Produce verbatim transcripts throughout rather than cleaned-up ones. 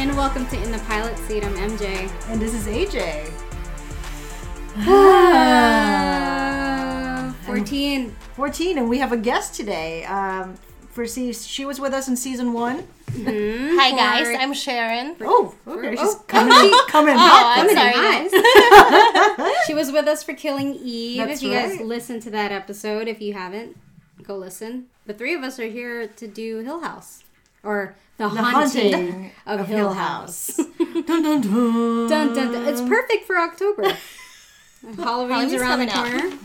And welcome to In the Pilot Seat. I'm M J. And this is A J. Ah, fourteen. fourteen, and we have a guest today. Um, for se- She was with us in season one. Mm-hmm. Hi, guys. For, I'm Sharon. For, oh, okay. For, she's oh. coming in. Coming oh, hot. Coming I'm sorry. She was with us for Killing Eve. That's if you right. guys listened to that episode, if you haven't, go listen. The three of us are here to do Hill House. Or The, the Haunting, haunting of, of Hill House. House. Dun, dun, dun. Dun, dun, dun. It's perfect for October. Halloween's around the corner.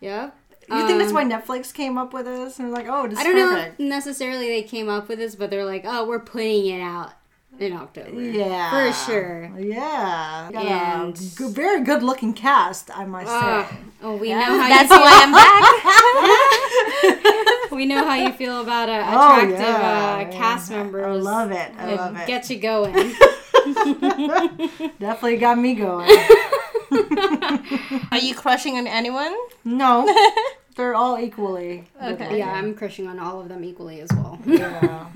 Yep. You um, think that's why Netflix came up with us? And they're like, oh, this is I don't perfect. know if necessarily they came up with this, but they're like, oh, we're putting it out in October. Yeah. For sure. Yeah. Got and a good, very good-looking cast, I must uh, say. Oh, we yeah. know how that's you feel. That's why I'm back. We know how you feel about uh, attractive oh, yeah. uh, cast members. I love it. I love it. Get you going. Definitely got me going. Are you crushing on anyone? No. They're all equally. Okay. Yeah, I'm crushing on all of them equally as well. Yeah.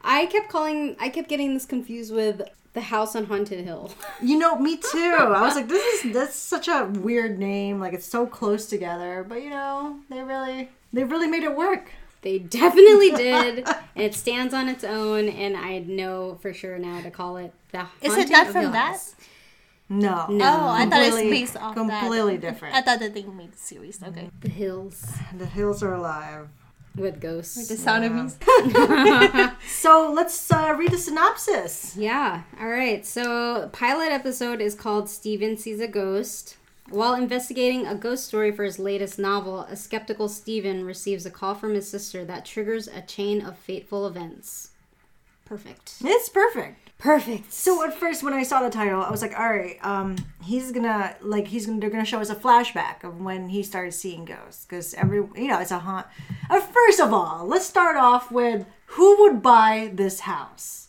I kept calling, I kept getting this confused with The House on Haunted Hill. You know, me too. I was like, this is, that's such a weird name. Like, it's so close together. But, you know, they really... They really made it work. They definitely did. And it stands on its own, and I know for sure now to call it The Haunting of Hill House. Is it not from that? No. No. Oh, I thought it was based off that. Completely different. I thought that they made the series. Okay. The Hills. The Hills are alive. With ghosts. With the sound yeah. of music. So let's uh, read the synopsis. Yeah. All right. So pilot episode is called Steven Sees a Ghost. While investigating a ghost story for his latest novel, a skeptical Steven receives a call from his sister that triggers a chain of fateful events. Perfect. It's perfect. Perfect. So at first, when I saw the title, I was like, "All right, um, he's gonna like he's gonna they're gonna show us a flashback of when he started seeing ghosts because every you know it's a haunt." Uh, first of all, let's start off with who would buy this house?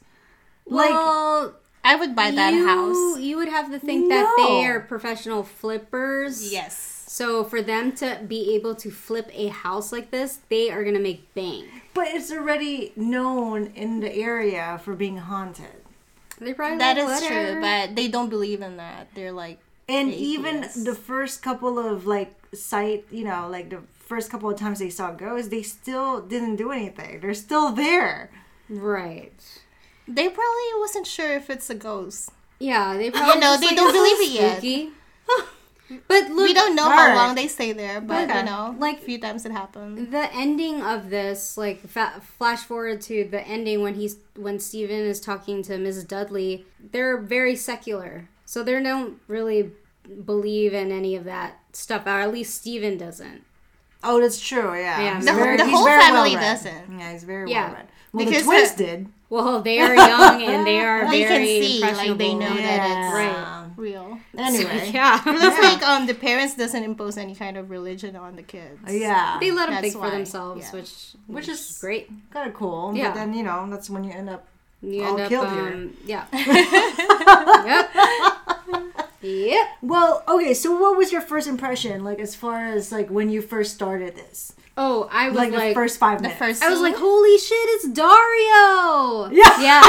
Like. Well, I would buy that you, house. You would have to think no. that they are professional flippers. Yes. So for them to be able to flip a house like this, they are going to make bank. But it's already known in the area for being haunted. They probably that like is glitter. True, but they don't believe in that. They're like and atheists. Even the first couple of like sight, you know, like the first couple of times they saw ghosts, they still didn't do anything. They're still there. Right. They probably wasn't sure if it's a ghost. Yeah, they probably. You know, they like, don't believe it yet. Spooky. But look, we don't know hard. How long they stay there. But okay. you know, like a few times it happened. The ending of this, like, fa- flash forward to the ending when he's when Steven is talking to Missus Dudley. They're very secular, so they don't really believe in any of that stuff. Or at least Steven doesn't. Oh, that's true. Yeah, yeah the, very, the whole family well doesn't. Yeah, he's very yeah. well read. Well, because the twins the, did. Well, they are young and they are very can see, impressionable. Like they know yeah. that it's right. real. Anyway, so, yeah, it looks yeah. like um the parents doesn't impose any kind of religion on the kids. Yeah, they let them think for themselves, yeah. which which is great, kind of cool. Yeah. But then you know that's when you end up you all end up, killed um, here. Yeah. Yep. Yep. Well, okay. So, what was your first impression, like, as far as like when you first started this? Oh, I was like, like the first five minutes. The first I was like, holy shit, it's Dario! Yeah. yeah.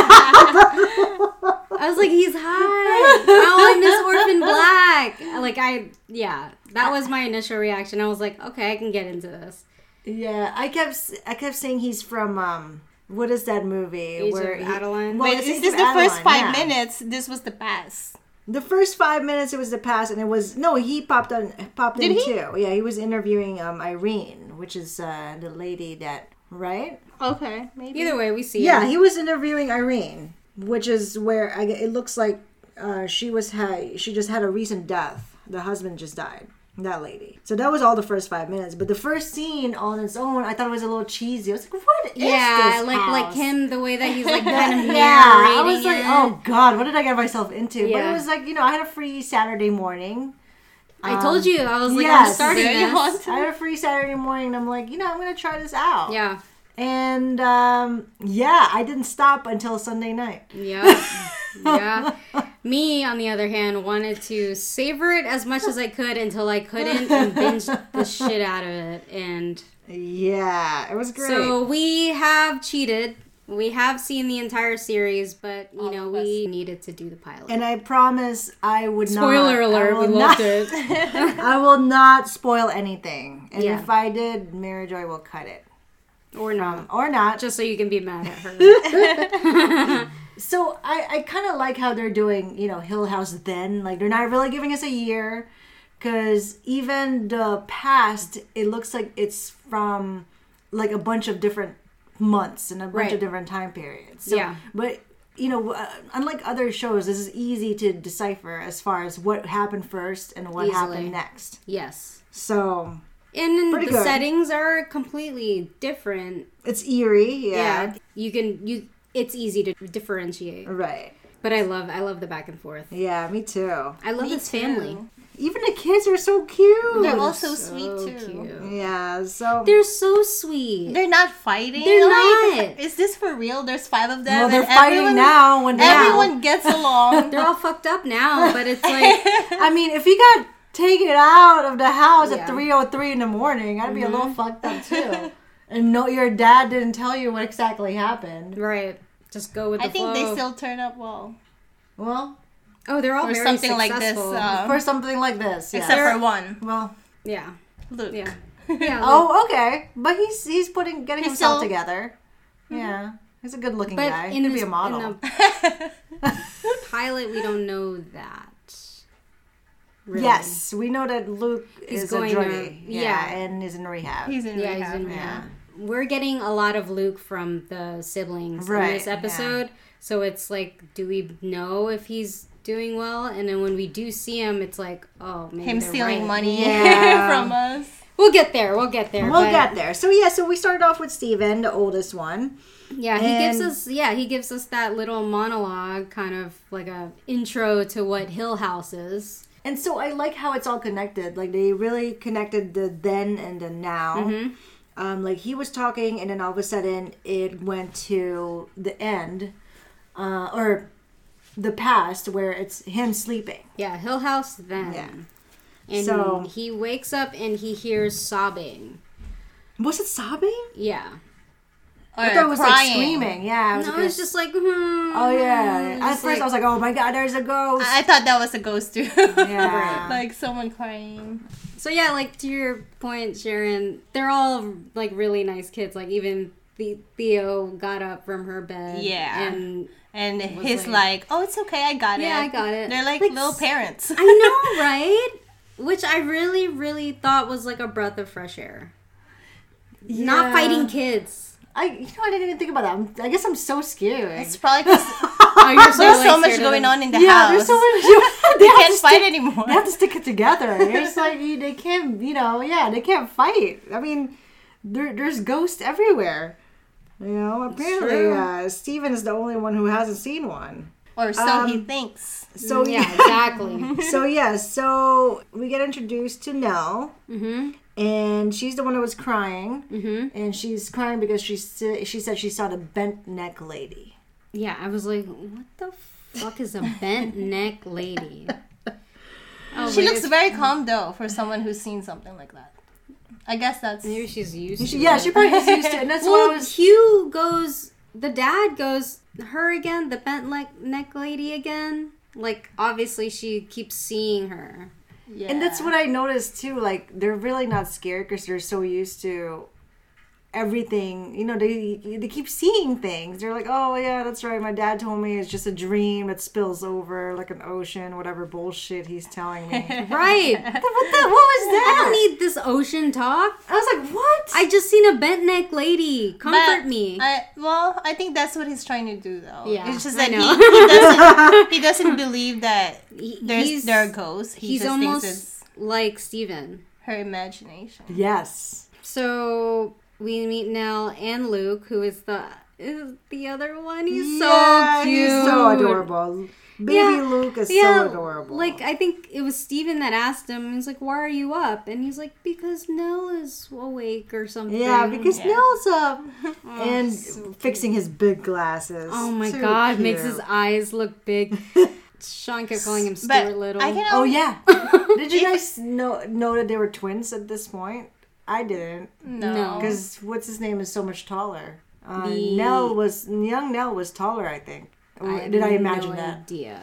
I was like, he's high. Oh, I miss Orphan Black. Like, I, yeah, that was my initial reaction. I was like, okay, I can get into this. Yeah, I kept I kept saying he's from, um, what is that movie? Age where of he, Adeline. Well, Wait, is this the Adeline, first five yeah. minutes? This was the past. The first five minutes, it was the past, and it was no. He popped on, popped Did in he? too. Yeah, he was interviewing um, Irene, which is uh, the lady that right. Okay, maybe either way, we see. Yeah, him. He was interviewing Irene, which is where I, it looks like uh, she was had she just had a recent death. The husband just died. That lady. So that was all the first five minutes. But the first scene on its own, I thought it was a little cheesy. I was like, what is yeah, this Yeah, like house? like him, the way that he's like kind of Yeah, I was like, it. oh God, what did I get myself into? Yeah. But it was like, you know, I had a free Saturday morning. I um, told you. I was like, yes, I'm starting this. I had a free Saturday morning and I'm like, you know, I'm going to try this out. Yeah. And um, yeah, I didn't stop until Sunday night. Yeah. Yeah. Me, on the other hand, wanted to savor it as much as I could until I couldn't and binge the shit out of it. And yeah, it was great. So we have cheated We have seen the entire series, but, you All know, we needed to do the pilot. And I promise I would Spoiler not... Spoiler alert, we not, loved it. I will not spoil anything. And yeah. if I did, Mary Joy will cut it. Or not. Um, or not. Just so you can be mad at her. So I, I kind of like how they're doing, you know, Hill House then. Like, they're not really giving us a year. Because even the past, it looks like it's from, like, a bunch of different... months and a bunch right. of different time periods. So, yeah. But, you know, uh, unlike other shows, this is easy to decipher as far as what happened first and what Easily. happened next. Yes. So, and the good. settings are completely different. It's eerie. Yeah. yeah. You can, you, it's easy to differentiate. Right. But I love, I love the back and forth. Yeah, me too. I love this family. Even the kids are so cute. They're all so, so sweet, too. Cute. Yeah, so... They're so sweet. They're not fighting. They're like, not. Is this for real? There's five of them. Well, they're fighting everyone, now. When everyone now. gets along. They're all fucked up now, but it's like... I mean, if you got taken out of the house yeah. at three oh three in the morning, I'd mm-hmm. be a little fucked up, too. And no, your dad didn't tell you what exactly happened. Right. Just go with the I think flow. They still turn up well. Well... Oh, they're all for very successful. Like this, um, for something like this. Yeah. Except for one. Well, yeah. Luke. Yeah. yeah Luke. Oh, okay. But he's he's putting getting he's himself still... together. Mm-hmm. Yeah. He's a good-looking but guy. He could his, be a model. In the pilot, we don't know that. Really. Yes. We know that Luke he's is going a druggie. To, yeah. yeah. And is in rehab. He's in yeah, rehab. He's in rehab. Yeah. We're getting a lot of Luke from the siblings right, in this episode. Yeah. So it's like, do we know if he's... doing well, and then when we do see him, it's like, oh, maybe him stealing right. money yeah. from us. We'll get there. We'll get there. We'll but... get there. So yeah, so we started off with Steven, the oldest one. Yeah, and... he gives us yeah he gives us that little monologue, kind of like a intro to what Hill House is. And so I like how it's all connected. Like they really connected the then and the now. Mm-hmm. Um, like he was talking, and then all of a sudden it went to the end, uh, or. the past where it's him sleeping. Yeah, Hill House then. Yeah. And so, he wakes up and he hears sobbing. Was it sobbing? Yeah. Or I thought it was crying. Like screaming. Yeah. It was no, it's just like, hmm. Oh, yeah. At first like, I was like, oh my God, there's a ghost. I thought that was a ghost too. Yeah. Like someone crying. So yeah, like to your point, Sharon, they're all like really nice kids. Like even Theo got up from her bed. Yeah. And... And he's like, like, oh, it's okay, I got yeah, it. Yeah, I got it. They're like, like little parents. I know, right? Which I really, really thought was like a breath of fresh air. Yeah. Not fighting kids. I, you know, I didn't even think about that. I guess I'm so scared. It's probably because oh, there's so, so much going on in the yeah, house. Yeah, there's so much. They, they can't fight stick, anymore. They have to stick it together. It's like, they can't, you know, yeah, they can't fight. I mean, there, there's ghosts everywhere. You know, apparently uh, Steven is the only one who hasn't seen one. Or so um, he thinks. So yeah, exactly. So yeah, so we get introduced to Nell. Mm-hmm. And she's the one who was crying. Mm-hmm. And she's crying because she, she said she saw the bent neck lady. Yeah, I was like, what the fuck is a bent neck lady? Oh, she wait, looks very calm, though, for someone who's seen something like that. I guess that's... Maybe she's used to it. Yeah, she probably is used to it. And that's well, why I was... Hugh goes... The dad goes, her again, the bent neck lady again. Like, obviously, she keeps seeing her. Yeah. And that's what I noticed, too. Like, they're really not scared because they're so used to everything. You know, they they keep seeing things. They're like, oh, yeah, that's right. My dad told me it's just a dream that spills over like an ocean, whatever bullshit he's telling me. Right. What, the, what was that? I don't need this ocean talk. I was like, what? I just seen a bent neck lady. Comfort but me. I, well, I think that's what he's trying to do, though. Yeah, it's just that he, he, doesn't, he doesn't believe that there's, he's, there are ghosts. He he's just almost thinks it's like Steven. Her imagination. Yes. So... We meet Nell and Luke, who is the is the other one. He's yeah, so cute. He's so adorable. Baby yeah, Luke is yeah, so adorable. Like, I think it was Steven that asked him. He's like, why are you up? And he's like, because Nell is awake or something. Yeah, because yeah. Nell's up. Oh, and so fixing his big glasses. Oh, my so God. Cute. Makes his eyes look big. Sean kept calling him Stuart but Little. I can only... Oh, yeah. Did you guys know, know that they were twins at this point? I didn't. No. Because what's his name is so much taller. Uh, the... Nell was, young Nell was taller, I think. I Did I imagine no that? Idea.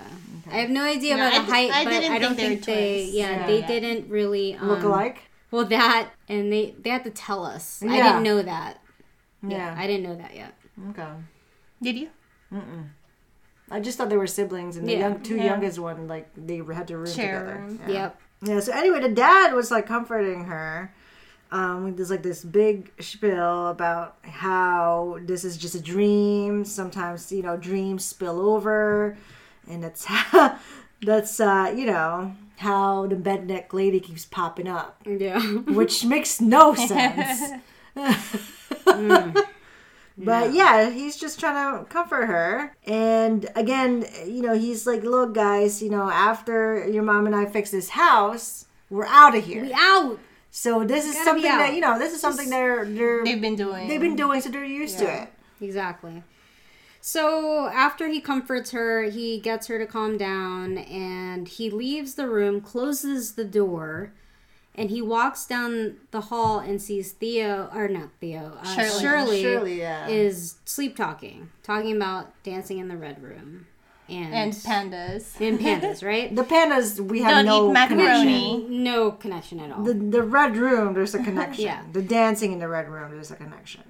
Okay. I have no idea no, about I the d- height, I but I don't think, think they, yeah, yeah, they yeah. didn't really... Um, look alike? Well, that, and they, they had to tell us. Yeah. I didn't know that. Yeah. yeah. I didn't know that yet. Okay. Did you? Mm-mm. I just thought they were siblings, and the yeah. young, two yeah. youngest one, like, they had to room Sharon. Together. Yeah. Yep. Yeah, so anyway, the dad was, like, comforting her. Um, there's, like, this big spiel about how this is just a dream. Sometimes, you know, dreams spill over. And that's how, that's, uh, you know, how the bed-neck lady keeps popping up. Yeah. Which makes no sense. mm. But yeah. yeah, he's just trying to comfort her. And again, you know, he's like, look, guys, you know, after your mom and I fix this house, we're out of here. We out. So this is something that, you know, this is something they're, they're... They've been doing. They've been doing, so they're used yeah. to it. Exactly. So after he comforts her, he gets her to calm down, and he leaves the room, closes the door, and he walks down the hall and sees Theo, or not Theo, uh, Shirley, Shirley, Shirley yeah. is sleep talking, talking about dancing in the Red Room. And, and pandas. And pandas, right? The pandas, we have Don't no connection. No connection at all. The, the Red Room, there's a connection. yeah. The dancing in the Red Room, there's a connection.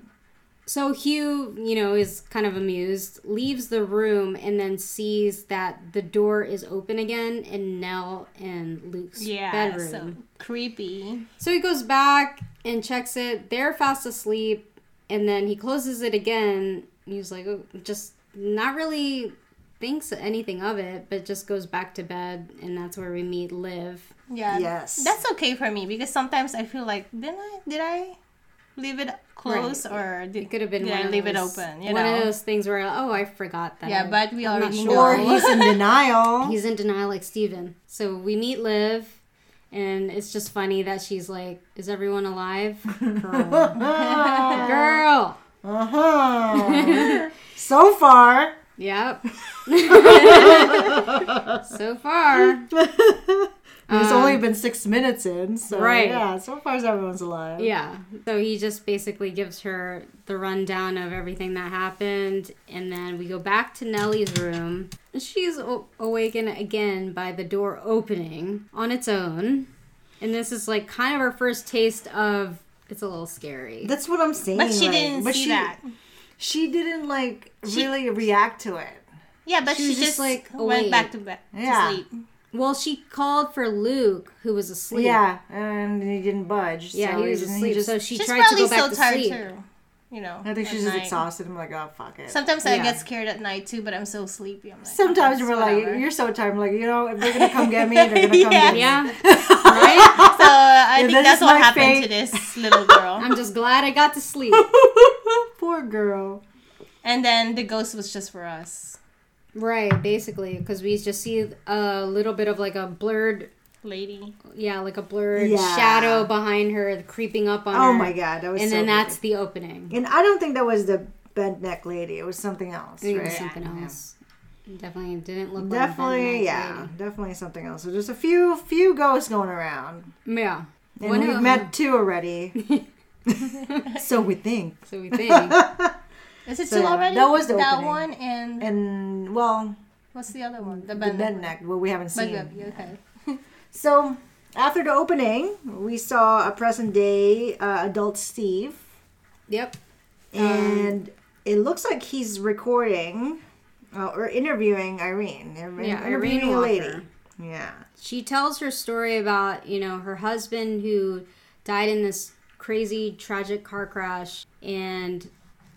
So Hugh, you know, is kind of amused, leaves the room, and then sees that the door is open again in Nell and Luke's yeah, bedroom. Yeah, so creepy. So he goes back and checks it. They're fast asleep, and then he closes it again. He's like, oh, just not really thinks anything of it, but just goes back to bed, and that's where we meet Liv. Yeah. Yes. That's okay for me, because sometimes I feel like, did I... Did I leave it closed right. or did, it could have been did one I leave those, it open? You one know? Of those things where, oh, I forgot that. Yeah, but we I'm already know. Sure. He's in denial. He's in denial like Steven. So we meet Liv, and it's just funny that she's like, is everyone alive? Girl. Girl. Uh-huh. So far. Yep. So far. It's only been six minutes in, so right. yeah, so far as everyone's alive. Yeah, so he just basically gives her the rundown of everything that happened, and then we go back to Nellie's room. She's o- awakened again by the door opening on its own, and this is like kind of her first taste of, it's a little scary. That's what I'm saying. But she like, didn't but see she, that. She didn't like she, really react to it. Yeah, but she, she just, just like went awake. back to bed yeah. to sleep. Well, she called for Luke, who was asleep. Yeah, and he didn't budge. Yeah, so he was asleep, he just, so she tried to go back so to sleep. She's probably so tired, too. You know, I think she's just exhausted. I'm like, oh, fuck it. Sometimes yeah. I get scared at night, too, but I'm so sleepy. I'm like, sometimes we're whatever. Like, you're so tired. I'm like, you know, if they're going to come get me, they're going to come yeah. get me. Yeah. Right? So uh, I yeah, think that's what happened fate. to this little girl. I'm just glad I got to sleep. Poor girl. And then the ghost was just for us. Right, basically, because we just see a little bit of like a blurred lady. Yeah, like a blurred yeah. shadow behind her creeping up on oh her. Oh my god, that was. And so then creepy. That's the opening. And I don't think that was the bent neck lady. It was something else. I think right? It was something yeah. else. Definitely didn't look. Definitely, like yeah, lady. Definitely something else. So there's a few few ghosts going around. Yeah, and one we've met two already. so we think. So we think. Is it so, two already? That was the that opening. one and and well, what's the other one? The bed neck. Well, we haven't seen. Up, okay. So after the opening, we saw a present day uh, adult Steve. Yep. And um, it looks like he's recording uh, or interviewing Irene. Irene yeah, interviewing Irene a lady. Yeah. She tells her story about you know her husband who died in this crazy tragic car crash and.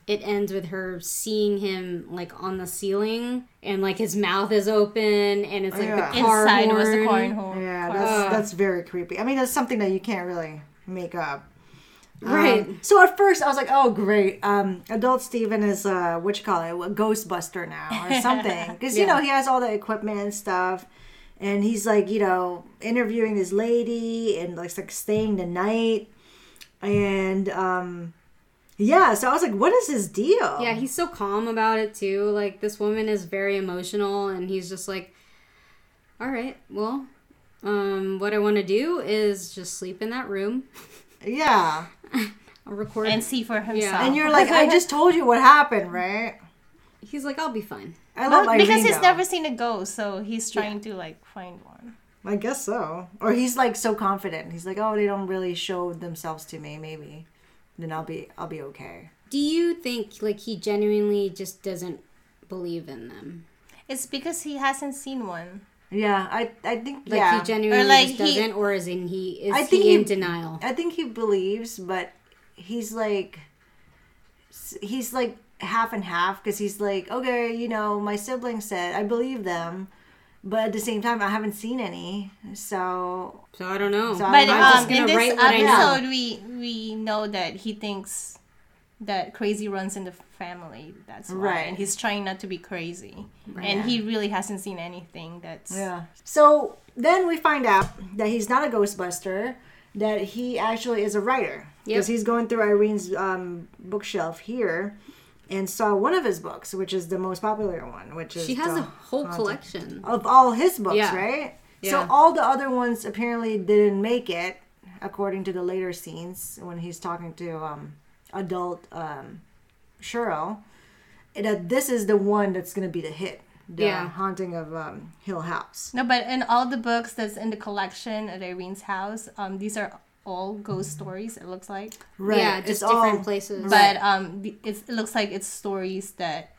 It ends with her seeing him, like, on the ceiling, and, like, his mouth is open, and it's, like, yeah. the car Inside horn. was the car horn. Yeah, that's, uh. that's very creepy. I mean, that's something that you can't really make up. Right. Um, so at first, I was like, oh, great. Um, Adult Steven is, uh, what you call it, a Ghostbuster now or something. Because, yeah. you know, he has all the equipment and stuff, and he's, like, you know, interviewing this lady and, like, like staying the night. And, um... yeah, so I was like, what is his deal? Yeah, he's so calm about it, too. Like, this woman is very emotional, and he's just like, all right, well, um, what I want to do is just sleep in that room. Yeah. record and see for himself. Yeah. And you're like, I just told you what happened, right? He's like, I'll be fine. I love well, because he's never seen a ghost, so he's trying yeah. to like find one. I guess so. Or he's like so confident. He's like, oh, they don't really show themselves to me. Maybe then I'll be I'll be okay. Do you think like he genuinely just doesn't believe in them? It's because he hasn't seen one. Yeah, I I think like yeah. he genuinely or like just doesn't, he, or is in he is I think he in he, denial? I think he believes, but he's like he's like half and half because he's like, okay, you know, my siblings said I believe them, but at the same time I haven't seen any, so so I don't know. So but I'm um, just gonna in this write what episode, I know. we we know that he thinks that crazy runs in the family. That's why. Right. And he's trying not to be crazy. Right. And he really hasn't seen anything that's... Yeah. So then we find out that he's not a Ghostbuster, that he actually is a writer. Because yep. he's going through Irene's um, bookshelf here and saw one of his books, which is the most popular one, which is... She has a whole collection. Of all his books, yeah. right? Yeah. So all the other ones apparently didn't make it, according to the later scenes when he's talking to... Um, adult um, Cheryl, that this is the one that's going to be the hit. The yeah. Haunting of um, Hill House. No, but in all the books that's in the collection at Irene's house, um, these are all ghost stories, it looks like. Right. Yeah, just it's different all, places. But um, it's, it looks like it's stories that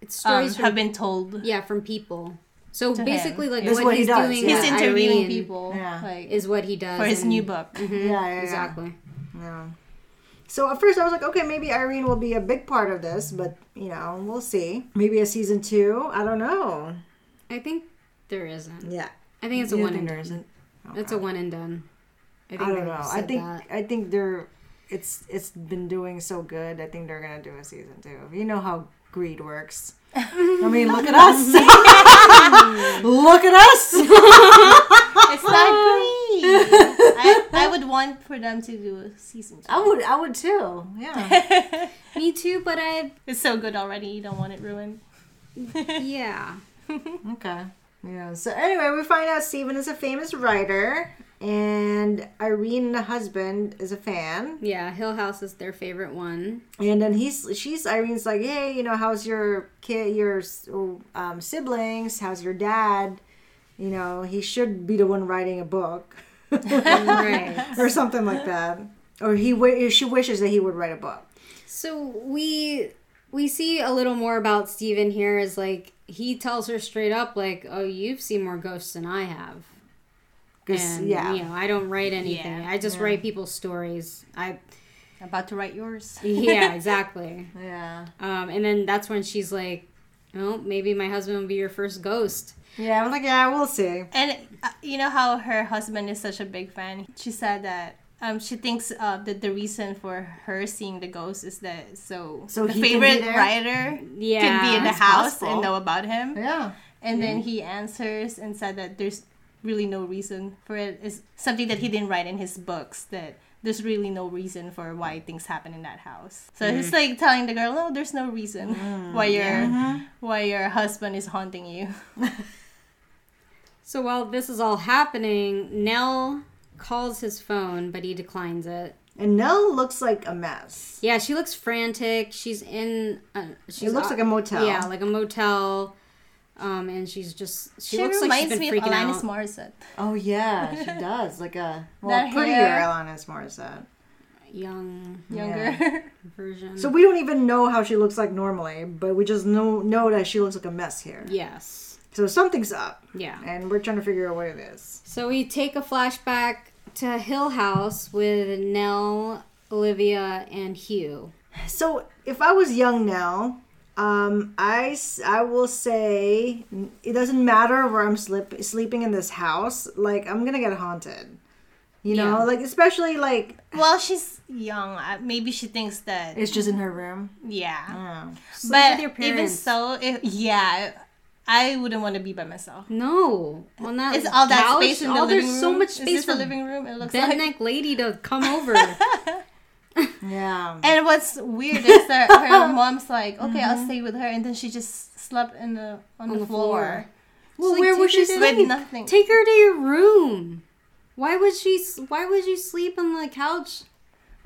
it's stories um, from, have been told. Yeah, from people. So basically, him. like, what, what he's he does. doing He's interviewing Irene people. Yeah. Like, is what he does. For his and, new book. Mm-hmm, yeah, yeah, exactly. Yeah. yeah. So at first I was like, okay, maybe Irene will be a big part of this, but, you know, we'll see. Maybe a season two? I don't know. I think there isn't. Yeah. I think it's a one and done. Isn't? Okay. It's a one and done. I, think I don't know. I think that. I think they're, it's it's been doing so good. I think they're going to do a season two. You know how greed works. I mean, look at us. Look at us. It's not greed. I, I would want for them to do a season two. I would, I would too. Yeah, me too. But I, it's so good already. You don't want it ruined. Yeah. Okay. Yeah. So anyway, we find out Stephen is a famous writer, and Irene, the husband, is a fan. Yeah, Hill House is their favorite one. And then he's, she's, Irene's like, hey, you know, how's your kid, your um, siblings? How's your dad? You know, he should be the one writing a book. Right. Or something like that. Or he w- she wishes that he would write a book. So we we see a little more about Stephen here is like, he tells her straight up, like, oh, you've seen more ghosts than I have. And, yeah. you know, I don't write anything. Yeah. I just yeah. write people's stories. I about to write yours. Yeah, exactly. Yeah. Um, and then that's when she's like, oh, maybe my husband will be your first ghost. Yeah, I'm like, yeah, we'll see. And uh, you know how her husband is such a big fan? She said that um, she thinks uh, that the reason for her seeing the ghost is that so, so the favorite writer yeah, can be in the house possible. and know about him. Yeah. And yeah. then he answers and said that there's really no reason for it. It's something that he didn't write in his books, that there's really no reason for why things happen in that house. So mm. he's like telling the girl, no, there's no reason mm, why, your, yeah. why your husband is haunting you. So while this is all happening, Nell calls his phone, but he declines it. And Nell looks like a mess. Yeah, she looks frantic. She's in... Uh, she looks o- like a motel. Yeah, like a motel. Um, and she's just... She, she looks like she's been freaking out. Reminds me of Alanis Morissette. Oh, yeah, she does. Like a well, prettier hair. Alanis Morissette. Young, younger yeah. version. So we don't even know how she looks like normally, but we just know, know that she looks like a mess here. Yes. So something's up. Yeah. And we're trying to figure out what it is. So we take a flashback to Hill House with Nell, Olivia, and Hugh. So if I was young Nell, um, I, I will say it doesn't matter where I'm slip, sleeping in this house. Like, I'm going to get haunted. You know, yeah. like, especially, like... Well, she's young. Maybe she thinks that... It's just in her room? Yeah. Oh. Sleep but with your parents. Even so, it, yeah... I wouldn't want to be by myself. No. Well, not it's all that couch, space in the all, living room. There's so much space for the living room. It looks like a neck lady to come over. Yeah. And what's weird is that her mom's like, okay, mm-hmm. I'll stay with her. And then she just slept in the on, on the, the floor. floor. Well, like, where was she sleeping? Nothing. Take her to your room. Why would she? Why would you sleep on the couch?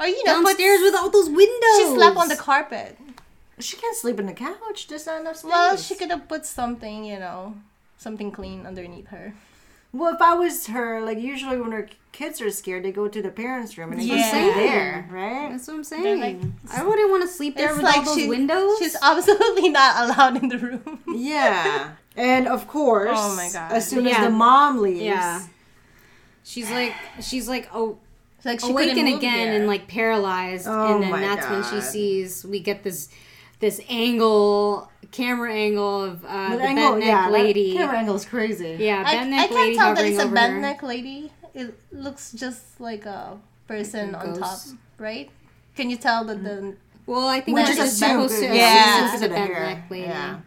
Or, you know, downstairs with all those windows. She slept on the carpet. She can't sleep on the couch. There's not enough space. Well, she could have put something, you know, something clean underneath her. Well, if I was her, like, usually when her kids are scared, they go to the parents' room and they yeah. stay there, right? That's what I'm saying. Like, I wouldn't want to sleep there with like all those she, windows. She's absolutely not allowed in the room. Yeah. And, of course, oh my God. as soon yeah. as the mom leaves. Yeah. She's like, she's like, oh. Like she awaken again there. and like paralyzed, oh and then that's God. when she sees we get this this angle camera angle of uh, the, the angle, bent neck yeah, lady. Camera angle is crazy. Yeah, I, bent neck I lady. I can't tell that it's a bent her. neck lady. It looks just like a person like a on top, right? Can you tell that the? Mm-hmm. Well, I think that's just supposed to. Yeah, it's a bent neck lady. Yeah.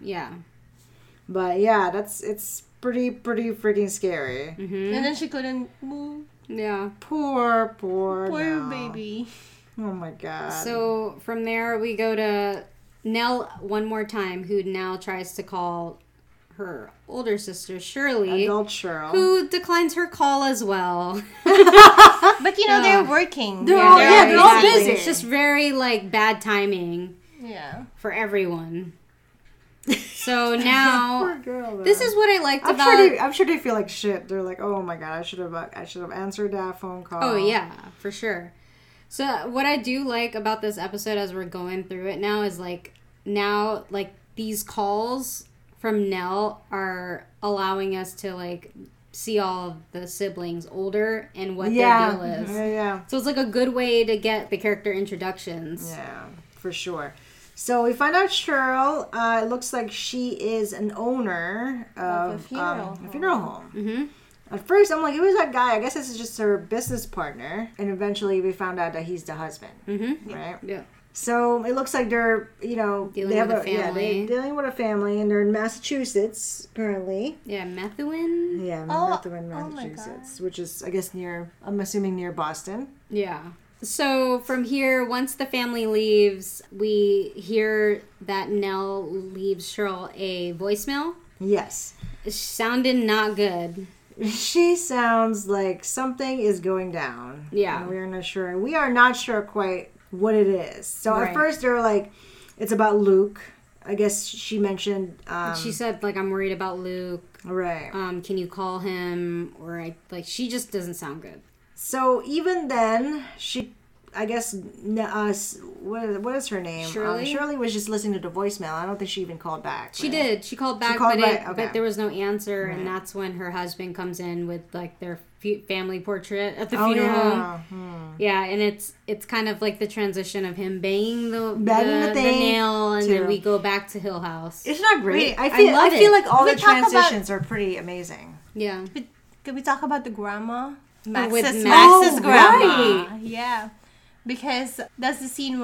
yeah, but yeah, that's it's pretty pretty freaking scary. Mm-hmm. And then she couldn't move. Yeah. Poor, poor, poor no. baby. Oh my God. So from there we go to Nell one more time, who now tries to call her older sister Shirley, adult Cheryl, who declines her call as well. But you know yeah. they're working. They're yeah, all, they're yeah, they're all busy. It's just very like bad timing. Yeah. For everyone. So now, girl, this is what I liked I'm about. Sure they, I'm sure they feel like shit. They're like, oh my God, I should have, I should have answered that phone call. Oh yeah, for sure. So what I do like about this episode, as we're going through it now, is like now, like these calls from Nell are allowing us to like see all of the siblings older and what yeah. their deal is. Yeah, yeah. So it's like a good way to get the character introductions. Yeah, for sure. So we find out Cheryl, uh, it looks like she is an owner of, of a funeral um, home. A funeral home. Mm-hmm. At first, I'm like, who is that guy? I guess this is just her business partner. And eventually, we found out that he's the husband. Mm-hmm. Right? Yeah. So it looks like they're, you know, dealing they have with a family. Yeah, they're dealing with a family, and they're in Massachusetts currently. Yeah, Methuen. Yeah, oh, Methuen, Massachusetts, oh which is, I guess, near, I'm assuming near Boston. Yeah. So from here, once the family leaves, we hear that Nell leaves Cheryl a voicemail. Yes. It sounded not good. She sounds like something is going down. Yeah. We're not sure. We are not sure quite what it is. So right. at first they're like, it's about Luke. I guess she mentioned... Um, she said, like, I'm worried about Luke. Right. Um, can you call him? Or, I, like, she just doesn't sound good. So even then, she, I guess, uh, what is, what is her name? Shirley? Um, Shirley was just listening to the voicemail. I don't think she even called back. Right? She did. She called back, she called but, back? It, okay. but there was no answer. Right. And that's when her husband comes in with, like, their family portrait at the oh, funeral yeah. home. Hmm. Yeah, and it's it's kind of like the transition of him banging the, banging the, the, thing the nail, and to... then we go back to Hill House. It's not great. I feel I, love I feel like all Can the transitions about... are pretty amazing. Yeah. Can we talk about the grandma? Max's, Max's oh, grandma. Right. Yeah. Because that's the scene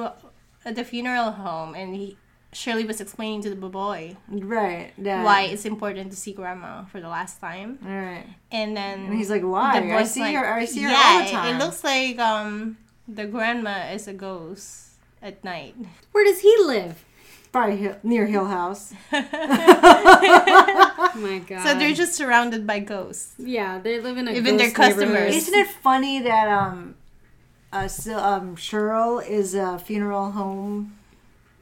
at the funeral home, and he, Shirley was explaining to the boy right, yeah. why it's important to see grandma for the last time. Right. And then... And he's like, why? The I see like, her I see her yeah, all the time. It, it looks like um, the grandma is a ghost at night. Where does he live? Probably Hill, near Hill House. Oh my God. So they're just surrounded by ghosts. Yeah, they live in a Even ghost their customers. Isn't it funny that um, uh, so, um, Cheryl is a funeral home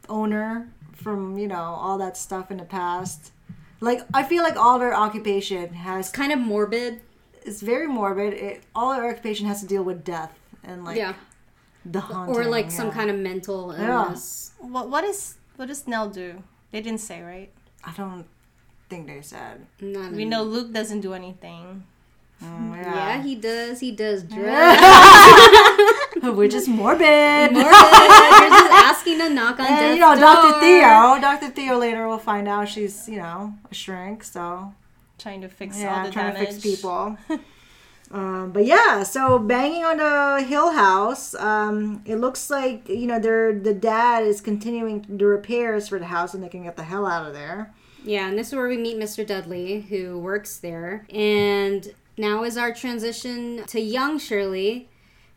owner from, you know, all that stuff in the past? Like, I feel like all their occupation has... It's kind of morbid. It's very morbid. It, all their occupation has to deal with death and, like, yeah. the haunting. Or, like, yeah. some kind of mental illness. Yeah. What What is... What does Nell do? They didn't say, right? I don't think they said. None. We know Luke doesn't do anything. Oh, yeah. yeah, he does. He does drugs. We're just morbid. Morbid. We're just asking to knock on death's door. You know, Doctor Theo. Doctor Theo later will find out she's, you know, a shrink, so. Trying to fix yeah, all the trying damage. to fix people. Um, but yeah, so banging on the Hill House, um, it looks like, you know, they're, the dad is continuing the repairs for the house and they can get the hell out of there. Yeah, and this is where we meet Mister Dudley, who works there. And now is our transition to young Shirley,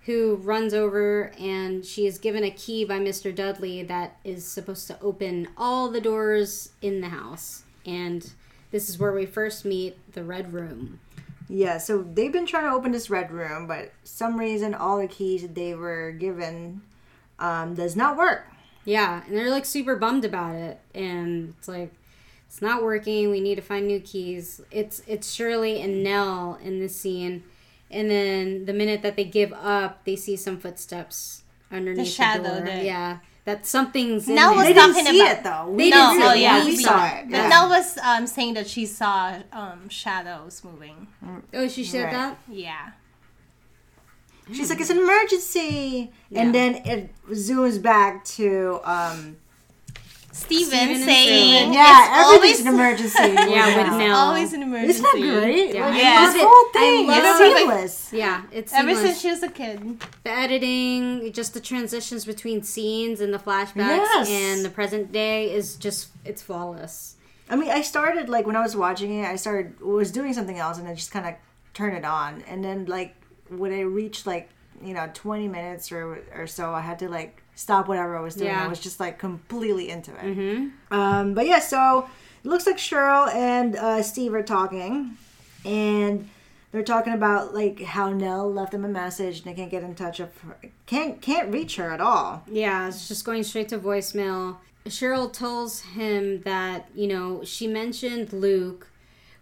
who runs over and she is given a key by Mister Dudley that is supposed to open all the doors in the house. And this is where we first meet the Red Room. Yeah, so they've been trying to open this red room, but some reason all the keys that they were given um, does not work. Yeah, and they're like super bummed about it, and it's like, it's not working. We need to find new keys. It's it's Shirley and Nell in this scene, and then the minute that they give up, they see some footsteps underneath the shadow. The door. That... Yeah, that something's. In Nell was they didn't see about... it though. We no, didn't see oh, it. Yeah, we, we saw it. it. But yeah. Nell was um, saying that she saw um, shadows moving. Oh, she said right. that. Yeah. She's like, it's an emergency. Yeah. And then it zooms back to um, Steven, Steven saying, Steven. Yeah, everything's always an emergency. Yeah, with Nell. It's always an emergency. Isn't that great? Yeah. Like, yeah. This whole thing is seamless. Like, yeah, it's seamless. Ever since she was a kid. The editing, just the transitions between scenes and the flashbacks yes. and the present day is just, it's flawless. I mean, I started, like, when I was watching it, I started, was doing something else and I just kind of turned it on. And then, like, when I reached like, you know, twenty minutes or or so, I had to like stop whatever I was doing. Yeah. I was just like completely into it. Mm-hmm. Um, but yeah, so it looks like Cheryl and uh, Steve are talking. And they're talking about like how Nell left them a message and they can't get in touch with her. Can't, can't reach her at all. Yeah, it's just going straight to voicemail. Cheryl tells him that, you know, she mentioned Luke,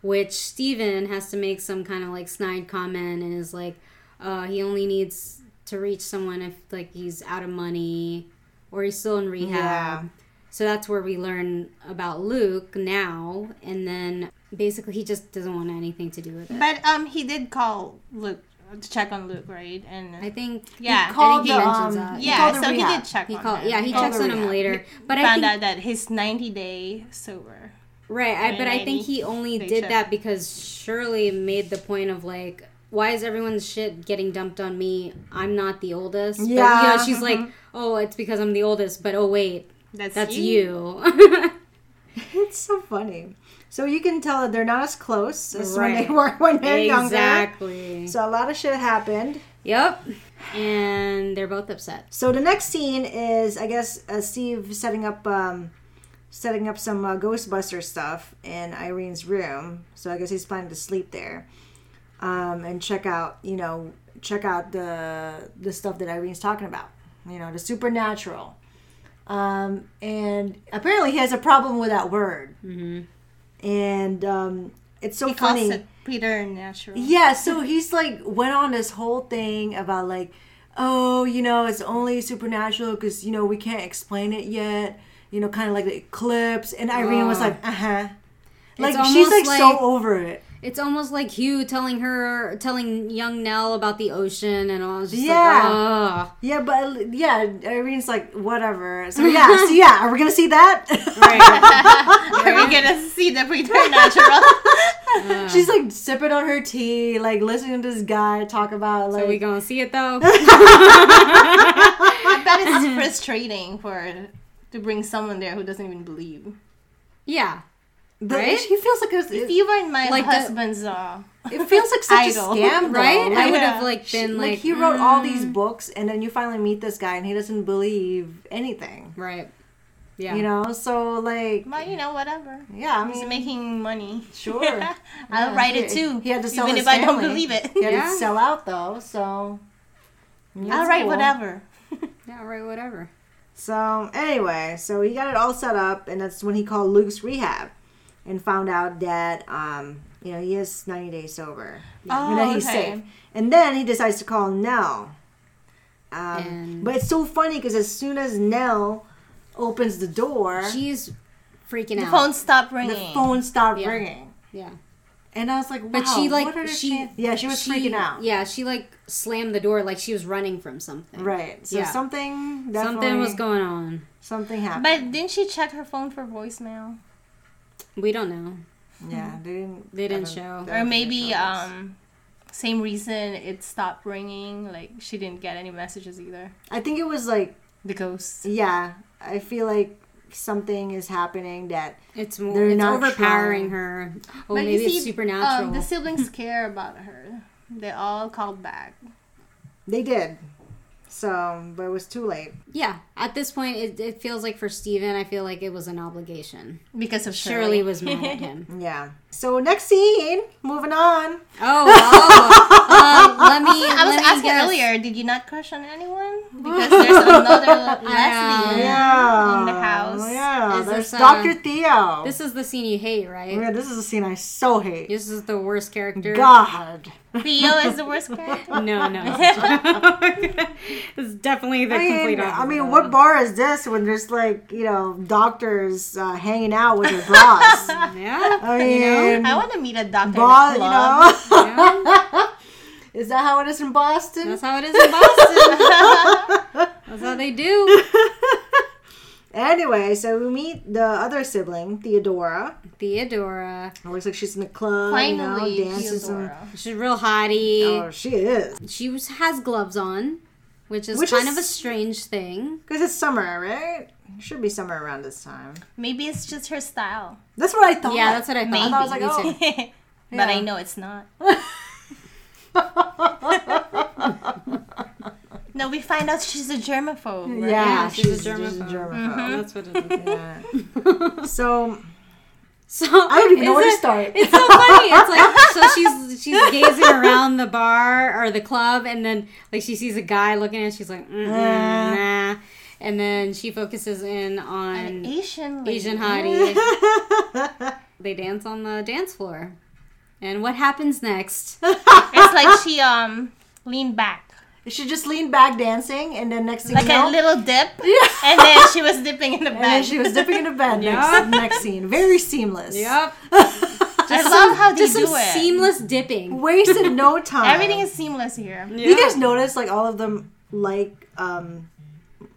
which Steven has to make some kind of like snide comment and is like, Uh, he only needs to reach someone if, like, he's out of money or he's still in rehab. Yeah. So that's where we learn about Luke now. And then basically he just doesn't want anything to do with it. But um, he did call Luke to check on Luke, right? And I think yeah, he called he the, mentions um, that. Yeah, he so rehab. He did check he on called, him. Yeah, he, he checks on him later. But I found think, out that he's ninety day sober. Right, I, but I think he only did check. that because Shirley made the point of, like, why is everyone's shit getting dumped on me? I'm not the oldest. Yeah. But, you know, she's mm-hmm. like, oh, it's because I'm the oldest. But, oh, wait, that's, that's you. you. It's so funny. So you can tell that they're not as close as right. when they were when they were exactly. younger. Exactly. So a lot of shit happened. Yep. And they're both upset. So the next scene is, I guess, uh, Steve setting up... Um, setting up some uh, Ghostbuster stuff in Irene's room. So I guess he's planning to sleep there. Um, and check out, you know, check out the the stuff that Irene's talking about, you know, the supernatural. Um, and apparently he has a problem with that word. Mm-hmm. And um, it's so he funny. He calls it preternatural. Yeah, so he's like, went on this whole thing about like, oh, you know, it's only supernatural because, you know, we can't explain it yet. You know, kind of like the eclipse. And Irene oh. was like, uh-huh. Like, she's like, like so over it. It's almost like Hugh telling her, telling young Nell about the ocean and all. Just yeah. Like, oh. Yeah, but, yeah, Irene's like, whatever. So, yeah, so, yeah, are we going to see that? Right. Are we going to see the preternatural? uh. She's, like, sipping on her tea, like, listening to this guy talk about, like. So, we going to see it, though? I bet it's frustrating for to bring someone there who doesn't even believe. Yeah. The, right? She feels like a... If you were in my like husband's... A, uh, it feels like such idol. a scam, right? I would yeah. have, like, been, she, like... Like, he wrote mm. all these books, and then you finally meet this guy, and he doesn't believe anything. Right. Yeah. You know? So, like... Well, you know, whatever. Yeah, I mean... He's making money. Sure. yeah. I'll write it, too. He had to sell even his family. Even if I don't believe it. He had yeah. to sell out, though, so... Yeah, I'll write cool. whatever. yeah, I'll write whatever. So, anyway, so he got it all set up, and that's when he called Luke's Rehab. And found out that, um, you know, he is ninety days sober. Yeah. Oh, and then he's okay. safe. And then he decides to call Nell. Um, and but it's so funny because as soon as Nell opens the door... She's freaking the out. The phone stopped ringing. The phone stopped yeah. ringing. Yeah. And I was like, wow, but she, like, what are she, she... Yeah, she was she, freaking out. Yeah, she, like, slammed the door like she was running from something. Right. So yeah. something... Something was going on. Something happened. But didn't she check her phone for voicemail? We don't know. Yeah, they didn't. They didn't show. Or maybe um, same reason it stopped ringing. Like she didn't get any messages either. I think it was like the ghosts. Yeah, I feel like something is happening that it's more it's overpowering her. Oh, maybe it's supernatural. Um, the siblings care about her. They all called back. They did. So, but it was too late. Yeah. At this point, it, it feels like for Steven, I feel like it was an obligation. Because of Shirley. Shirley was mad at him. Yeah. So, next scene. Moving on. Oh, oh. uh, let me I was asking guess. earlier, did you not crush on anyone? Because there's another Leslie yeah. in the house. Yeah. Is there's Doctor uh, Theo. This is the scene you hate, right? Yeah, this is the scene I so hate. This is the worst character. God. Theo is the worst character? No, no. It's definitely the I mean, complete opposite. I mean, what bar is this when there's like, you know, doctors uh, hanging out with their bras? Yeah. I mean, you know, I want to meet a doctor bra, in the club. You know? Yeah. Is that how it is in Boston? That's how it is in Boston. That's how they do. Anyway, so we meet the other sibling, Theodora. Theodora. It looks like she's in the club. Finally, you know, dances. And she's real hottie. Oh, she is. She was, has gloves on, which is which kind is, of a strange thing. Because it's summer, right? It should be summer around this time. Maybe it's just her style. That's what I thought. Yeah, that's what I thought. Maybe. I thought I was like, oh. yeah. But I know it's not. No, we find out she's a germaphobe. Right? Yeah, yeah, she's, she's a germaphobe. A germaphobe. Mm-hmm. That's what it is. Yeah. so, so I don't even know where it, to start. It's so funny. It's like so she's she's gazing around the bar or the club, and then like she sees a guy looking at it, she's like, mm-hmm, nah. And then she focuses in on An Asian lady. Asian hottie. They dance on the dance floor, and what happens next? It's like she um leaned back. She just leaned back dancing, and then next thing like you know... Like a little dip, yeah. And then she was dipping in the bed. And then she was dipping in the bed. Yep. next, next scene. Very seamless. Yep. Just I love some, how they just do some it. Seamless dipping. Wasted no time. Everything is seamless here. Yeah. You guys notice, like, all of them like... um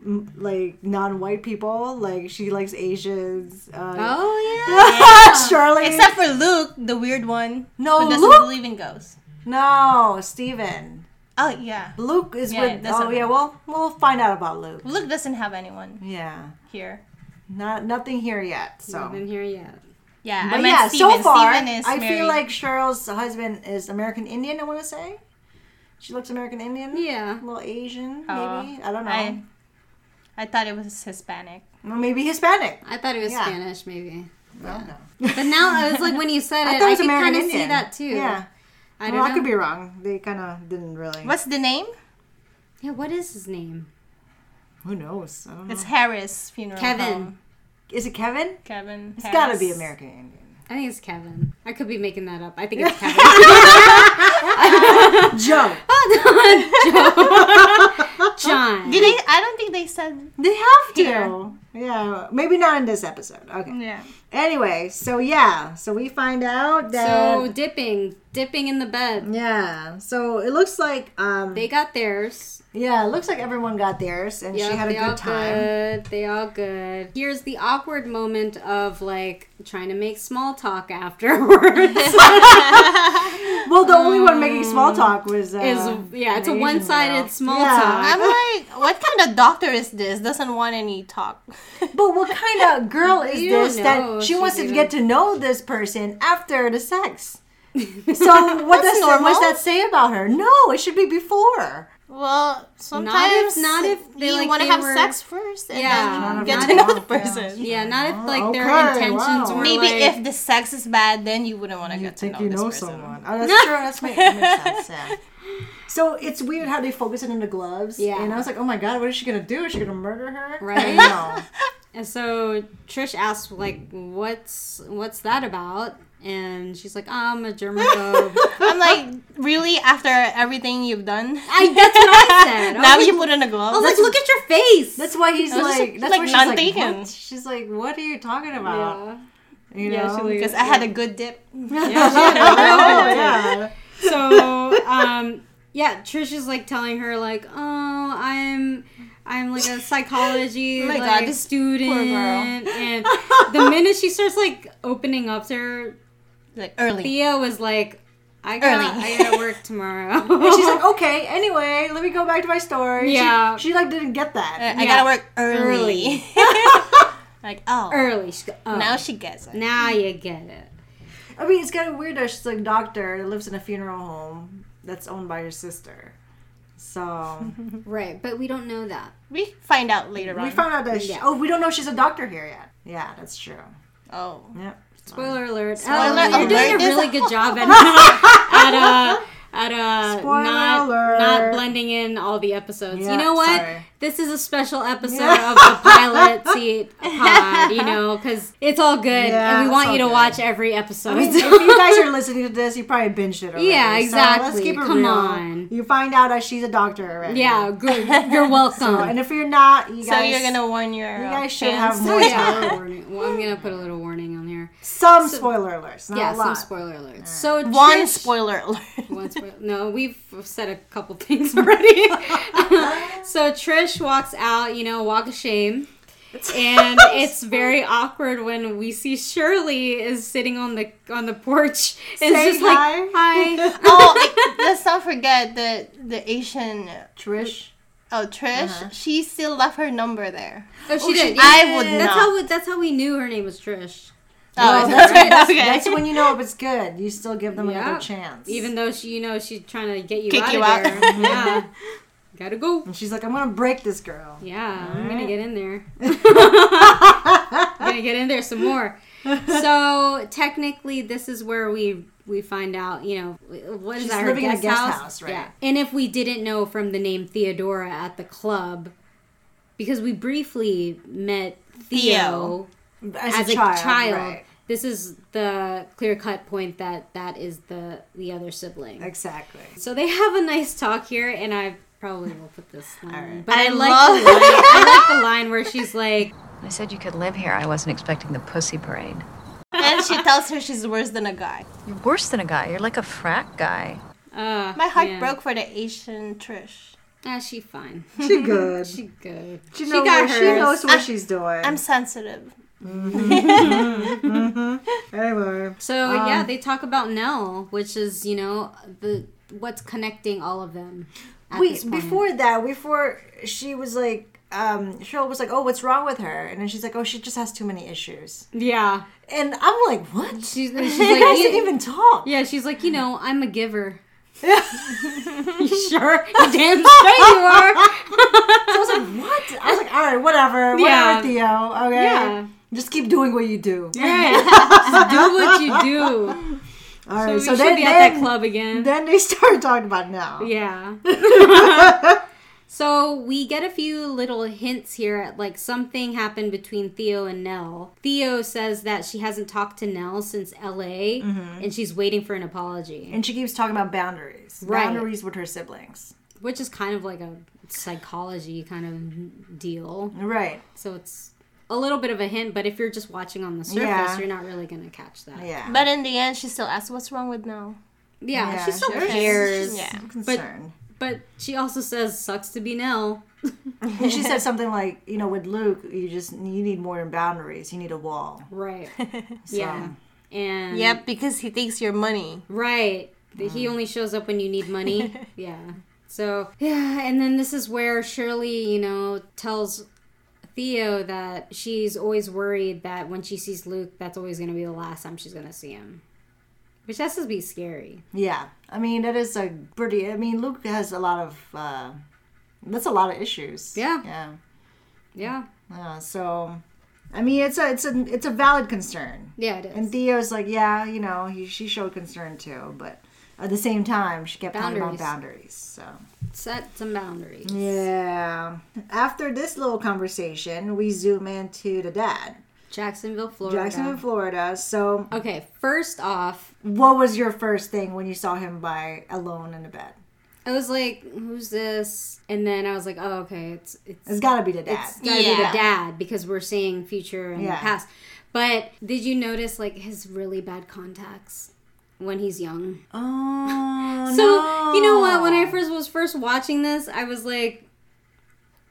like non-white people, like she likes Asians. Uh, oh yeah, Shirley. Except for Luke, the weird one. No, who doesn't Luke doesn't believe in ghosts. No, Steven. Oh yeah, Luke is yeah, with. Oh yeah, well we'll find out about Luke. Luke doesn't have anyone. Yeah, here, not nothing here yet. So nothing here yet. Yeah, but I meant yeah. Steven. So far, is I married. feel like Cheryl's husband is American Indian. I want to say, she looks American Indian. Yeah, a little Asian, oh, maybe. I don't know. I, I thought it was Hispanic. Well, maybe Hispanic. I thought it was yeah. Spanish, maybe. Well, yeah. no. But now, it was like when you said it, I, I could kind of see that too. Yeah. I don't well, know. I could be wrong. They kind of didn't really. What's the name? Yeah, what is his name? Who knows? I don't know. It's Harris Funeral Kevin. Home. Is it Kevin? Kevin. It's got to be American Indian. I think it's Kevin. I could be making that up. I think it's Kevin. Joe. Oh, no. Joe. John. Did they? I don't think they said they have to. Here. Yeah, maybe not in this episode. Okay. Yeah. Anyway, so yeah, so we find out that so dipping, dipping in the bed. Yeah. So it looks like um they got theirs. Yeah, it looks like everyone got theirs, and yep, she had a good time. Good. They all good. Here's the awkward moment of like trying to make small talk afterwards. Well, the um, only one making small talk was uh, is yeah, it's a one-sided girl. Small yeah. talk. I'm like, what kind of doctor is this? Doesn't want any talk. But what kind of girl is you this that she, she wants didn't. to get to know this person after the sex? So what does that say about her? No, it should be before. Well, sometimes not if, not if they you like, want to have were, sex first and yeah, then get to know the person. Yeah, not if like their okay, intentions wow. were maybe like, if the sex is bad, then you wouldn't want to get to know, you know this person. Someone. Oh, that's true. That's my makes sense. Yeah. So it's weird how they focus it on the gloves. Yeah, and I was like, oh my god, what is she gonna do? Is she gonna murder her? Right. No. And so Trish asks, like, what's what's that about? And she's like, oh, I'm a germaphobe. I'm like, really? After everything you've done? I, that's what I said. Now you put in a glove. I was like, look at your face. That's why he's like, that's like, why she's like, taken. She's like, what are you talking about? Yeah. You yeah, know? Because like, I had a good dip. Yeah, she had a real good dip. So, um, yeah, Trish is like telling her like, oh, I'm... I'm like a psychology oh my like, God, this student. Poor girl. And the minute she starts like opening up to her, like early. Thea was like, I got I gotta work tomorrow. And she's like, okay, anyway, let me go back to my story. Yeah. She, she like didn't get that. Uh, I yeah. gotta work early. early. Like, oh. Early. She go, oh. Now she gets it. Now you get it. I mean, it's kind of weird that she's like a doctor that lives in a funeral home that's owned by her sister. So right, but we don't know that. We find out later we on. We found out that she, yeah. oh, we don't know she's a doctor here yet. Yeah, that's true. Oh. Yep. Spoiler alert. Spoiler oh, alert. You're doing a really good job at at uh at uh not, not blending in all the episodes. Yeah, you know what? Sorry. This is a special episode yeah. of the Pilot Seat pod, you know, because it's all good, yeah, and we want you to good. watch every episode. I mean, if you guys are listening to this, you probably binged it already. Yeah, exactly. So let's keep it Come real. on. You find out that she's a doctor already. Yeah, good. You're welcome. So, and if you're not, you guys... So you're going to warn your... You guys should fans. have more so, yeah. warning. Well, I'm going to put a little warning on here. Some so, spoiler alerts. Not yeah, a lot. some spoiler alerts. Right. So One Trish, spoiler alert. One spoiler No, we've said a couple things already. So Trish walks out, you know, walk of shame, and it's very awkward when we see Shirley is sitting on the on the porch. It's just hi. like hi. Oh, let's not forget the the Asian Trish. Oh, Trish, uh-huh. she still left her number there. Oh, she oh, did. She, I would. That's not. how. We, that's how we knew her name was Trish. Oh, no, that's right. That's, okay. that's when you know if it's good. You still give them yeah. another chance, even though she, you know, she's trying to get you Kick out you of out. there. Yeah. Gotta go. And she's like, I'm gonna break this girl. Yeah, All I'm right. gonna get in there. I'm gonna get in there some more. So technically, this is where we we find out, you know, what is that? She's living in a guest house, house right? Yeah. And if we didn't know from the name Theodora at the club, because we briefly met Theo, Theo. as, as a, a child. child. Right. This is the clear-cut point that that is the the other sibling. Exactly. So they have a nice talk here, and I've. Probably will put this line. Right. But I, I, like love the line. I like the line where she's like, I said you could live here. I wasn't expecting the pussy parade. And she tells her she's worse than a guy. You're worse than a guy. You're like a frat guy. Uh, My heart yeah. broke for the Asian Trish. Ah, uh, she fine. She good. she good. She, know she, got she knows what I, she's doing. I'm sensitive. Mm-hmm. mm-hmm. Anyway. So, um, yeah, they talk about Nell, which is, you know, the what's connecting all of them. We before that, before she was like, um, Cheryl was like, "Oh, what's wrong with her?" And then she's like, "Oh, she just has too many issues." Yeah, and I'm like, "What?" She's, she's like, "You guys didn't even talk." Yeah, she's like, "You know, I'm a giver." You sure? You damn straight you are. So I was like, "What?" I was like, "All right, whatever, yeah. whatever, Theo. Okay, yeah. just keep doing what you do. Yeah, just do what you do." All right, so, we so then, be at then, that club again. Then they start talking about now. Yeah. So we get a few little hints here at like something happened between Theo and Nell. Theo says that she hasn't talked to Nell since L A mm-hmm. and she's waiting for an apology. And she keeps talking about boundaries. Right. Boundaries with her siblings. Which is kind of like a psychology kind of deal. Right. So it's... a little bit of a hint, but if you're just watching on the surface, yeah. you're not really going to catch that. Yeah. But in the end, she still asks, what's wrong with Nell? Yeah, yeah, she still sure. cares. She's yeah. concerned. But, but she also says, sucks to be Nell. And she said something like, you know, with Luke, you just, you need more than boundaries. You need a wall. Right. So. Yeah. And Yep, because he thinks you're money. Right. Mm. He only shows up when you need money. Yeah. So, yeah, and then this is where Shirley, you know, tells... Theo that she's always worried that when she sees Luke, that's always going to be the last time she's going to see him. Which has to be scary. Yeah. I mean, that is a pretty... I mean, Luke has a lot of... Uh, that's a lot of issues. Yeah. Yeah. Yeah. Yeah. So, I mean, it's a it's a, it's a valid concern. Yeah, it is. And Theo's like, yeah, you know, he, she showed concern too, but... At the same time, she kept talking about boundaries. So set some boundaries. Yeah. After this little conversation, we zoom into the dad. Jacksonville, Florida. Jacksonville, Florida. So okay, first off, what was your first thing when you saw him by alone in the bed? I was like, who's this? And then I was like, oh, okay, it's it's, it's got to be the dad. It's got to yeah. be the dad because we're seeing future and yeah. the past. But did you notice like his really bad contacts? When he's young. Oh, so, no. You know what? When I first was first watching this, I was like,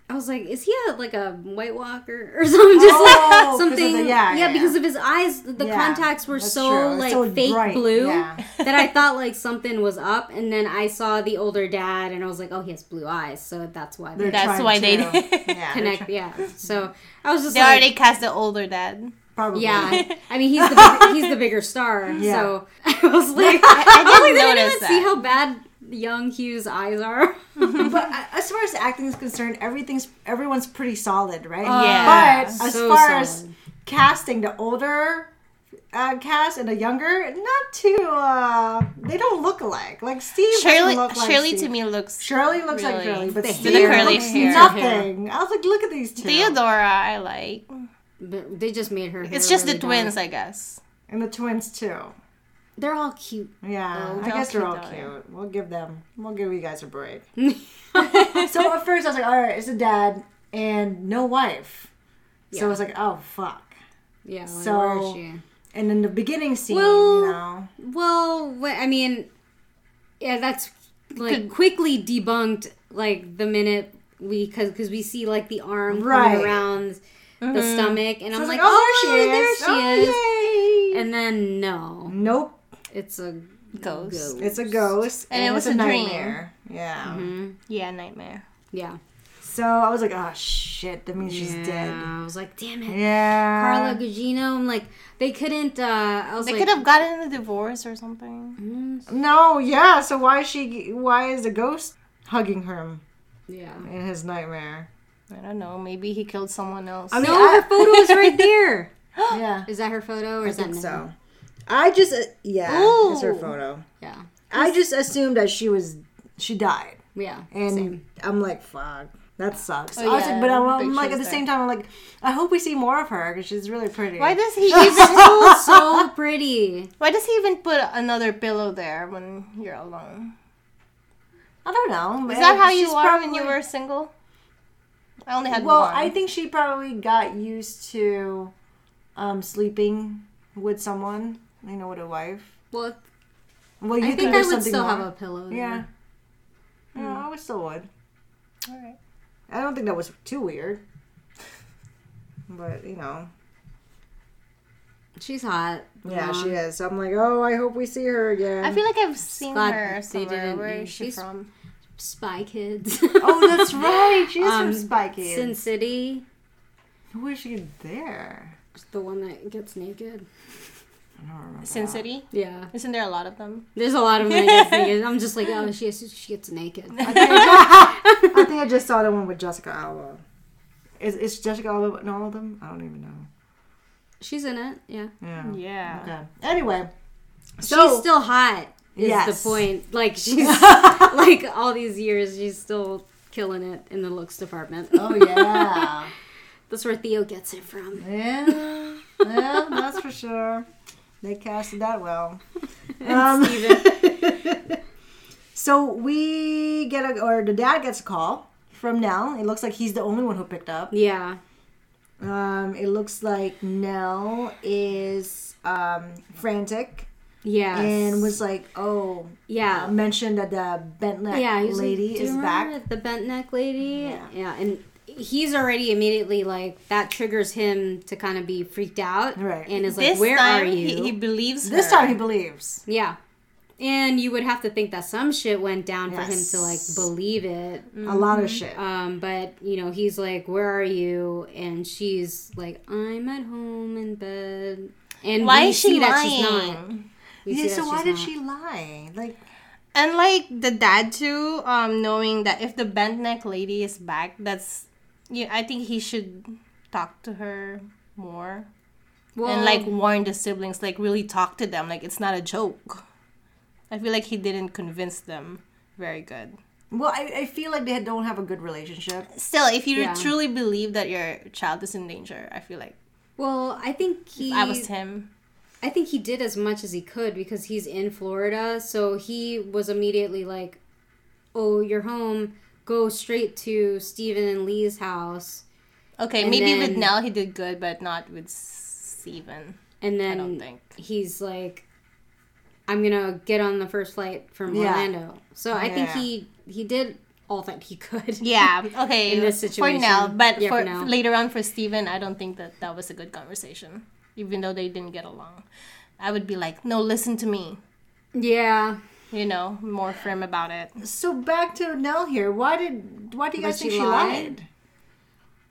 I was like, is he a, like a White Walker or something? Just oh, like something. The, yeah, yeah, yeah, because of his eyes, the yeah, contacts were so like so fake bright. blue yeah. that I thought like something was up. And then I saw the older dad, and I was like, oh, he has blue eyes, so that's why. They're that's why to, they yeah, connect. Try- yeah. So I was just. They like, already cast the older dad. Probably. Yeah, I mean he's the big, he's the bigger star, yeah. so I was like, I, I didn't I was like, notice. Didn't even that. See how bad young Hugh's eyes are. But as far as acting is concerned, everything's everyone's pretty solid, right? Uh, yeah. But as so far solid. as casting, the older uh, cast and the younger, not too. Uh, they don't look alike. Like Steve, Shirley. Look like Shirley Steve. to me looks. Shirley looks really, like Shirley, but the Steve hair. looks hair. nothing. I was like, look at these two. Theodora, I like. But they just made her. Hair it's just really the twins, dark. I guess. And the twins too. They're all cute. Yeah, I guess they're all cute. We'll give them. We'll give you guys a break. So at first I was like, all right, it's a dad and no wife. Yeah. So I was like, oh fuck. Yeah. So where is she? And in the beginning scene, well, you know. Well, I mean, yeah, that's like quickly debunked. Like the minute we, because because we see like the arm right. coming around mm-hmm. the stomach, and so I'm like, like, oh, there she is. There she oh, is. Yay. And then no, nope. It's a ghost. ghost. It's a ghost. And, and it was a nightmare. Dream. Yeah. Mm-hmm. Yeah, nightmare. Yeah. So I was like, oh, shit. That means yeah. she's dead. I was like, damn it. Yeah. Carla Gugino. I'm like, they couldn't, uh, I was they like. They could have gotten a divorce or something. Mm-hmm. No, yeah. So why is she, why is the ghost hugging him? Yeah. In his nightmare. I don't know. Maybe he killed someone else. I mean, no, I, her photo is right there. Yeah. Is that her photo or I is think that so? I just, uh, yeah, Ooh. it's her photo. Yeah. I just assumed that she was, she died. Yeah. And same. I'm like, fuck, that sucks. Oh, I was yeah, like, but I'm, I'm like, at the there. same time, I'm like, I hope we see more of her because she's really pretty. Why does he even, so, so pretty. Why does he even put another pillow there when you're alone? I don't know. Is that how you were probably... when you were single? I only had well, one. Well, I think she probably got used to um, sleeping with someone. You know, with a wife. Well, well you I think, think I would still more. have a pillow there. Yeah. Mm. Yeah, I would still would. All right. I don't think that was too weird. But, you know. She's hot. Yeah, um, she is. So I'm like, oh, I hope we see her again. I feel like I've seen Spot, her somewhere. Where is she from? Spy Kids. Oh, that's right. She's um, from Spy Kids. Sin City. Who is she there? It's the one that gets naked. Sin City? Yeah. Isn't there a lot of them? There's a lot of them that gets naked. I'm just like, oh, she, she gets naked. I think I, just, I think I just saw the one with Jessica Alba. Is, is Jessica Alba in all of them? I don't even know. She's in it, yeah. Yeah. Yeah. Okay. Anyway. So, she's still hot is yes. the point. Like, she's, like, all these years, she's still killing it in the looks department. Oh, yeah. That's where Theo gets it from. Yeah. Yeah, that's for sure. They casted that well. Um, so we get a, or the dad gets a call from Nell. It looks like he's the only one who picked up. Yeah. Um, it looks like Nell is um, frantic. Yeah. And was like, oh. Yeah. Uh, mentioned that the bent neck yeah, lady like, is remember back. The bent neck lady. Yeah. Yeah. And he's already immediately like that triggers him to kind of be freaked out, right? And is like, this "Where time are you?" He, he believes. This her. time he believes. Yeah, and you would have to think that some shit went down yes. for him to like believe it. Mm-hmm. A lot of shit. Um, but you know, he's like, "Where are you?" And she's like, "I'm at home in bed." And why we is she see lying? That she's not. We yeah, see so that why she's did not. she lie? Like. And like the dad too, um, knowing that if the bent neck lady is back, that's. Yeah, I think he should talk to her more. Well, and, like, warn the siblings. Like, really talk to them. Like, it's not a joke. I feel like he didn't convince them very good. Well, I, I feel like they don't have a good relationship. Still, if you yeah. truly believe that your child is in danger, I feel like... Well, I think he... If I was him. I think he did as much as he could because he's in Florida. So he was immediately like, oh, you're home... Go straight to Steven and Lee's house. Okay, maybe then, with Nell he did good, but not with Steven. And then I don't think. He's like, I'm going to get on the first flight from yeah. Orlando. So yeah. I think he, he did all that he could. Yeah, okay. In this situation. For Nell, but yeah, for, for Nell. Later on for Steven, I don't think that that was a good conversation. Even though they didn't get along. I would be like, no, listen to me. Yeah. You know, more firm about it. So back to Nell here. Why did why do you guys think she lied? lied?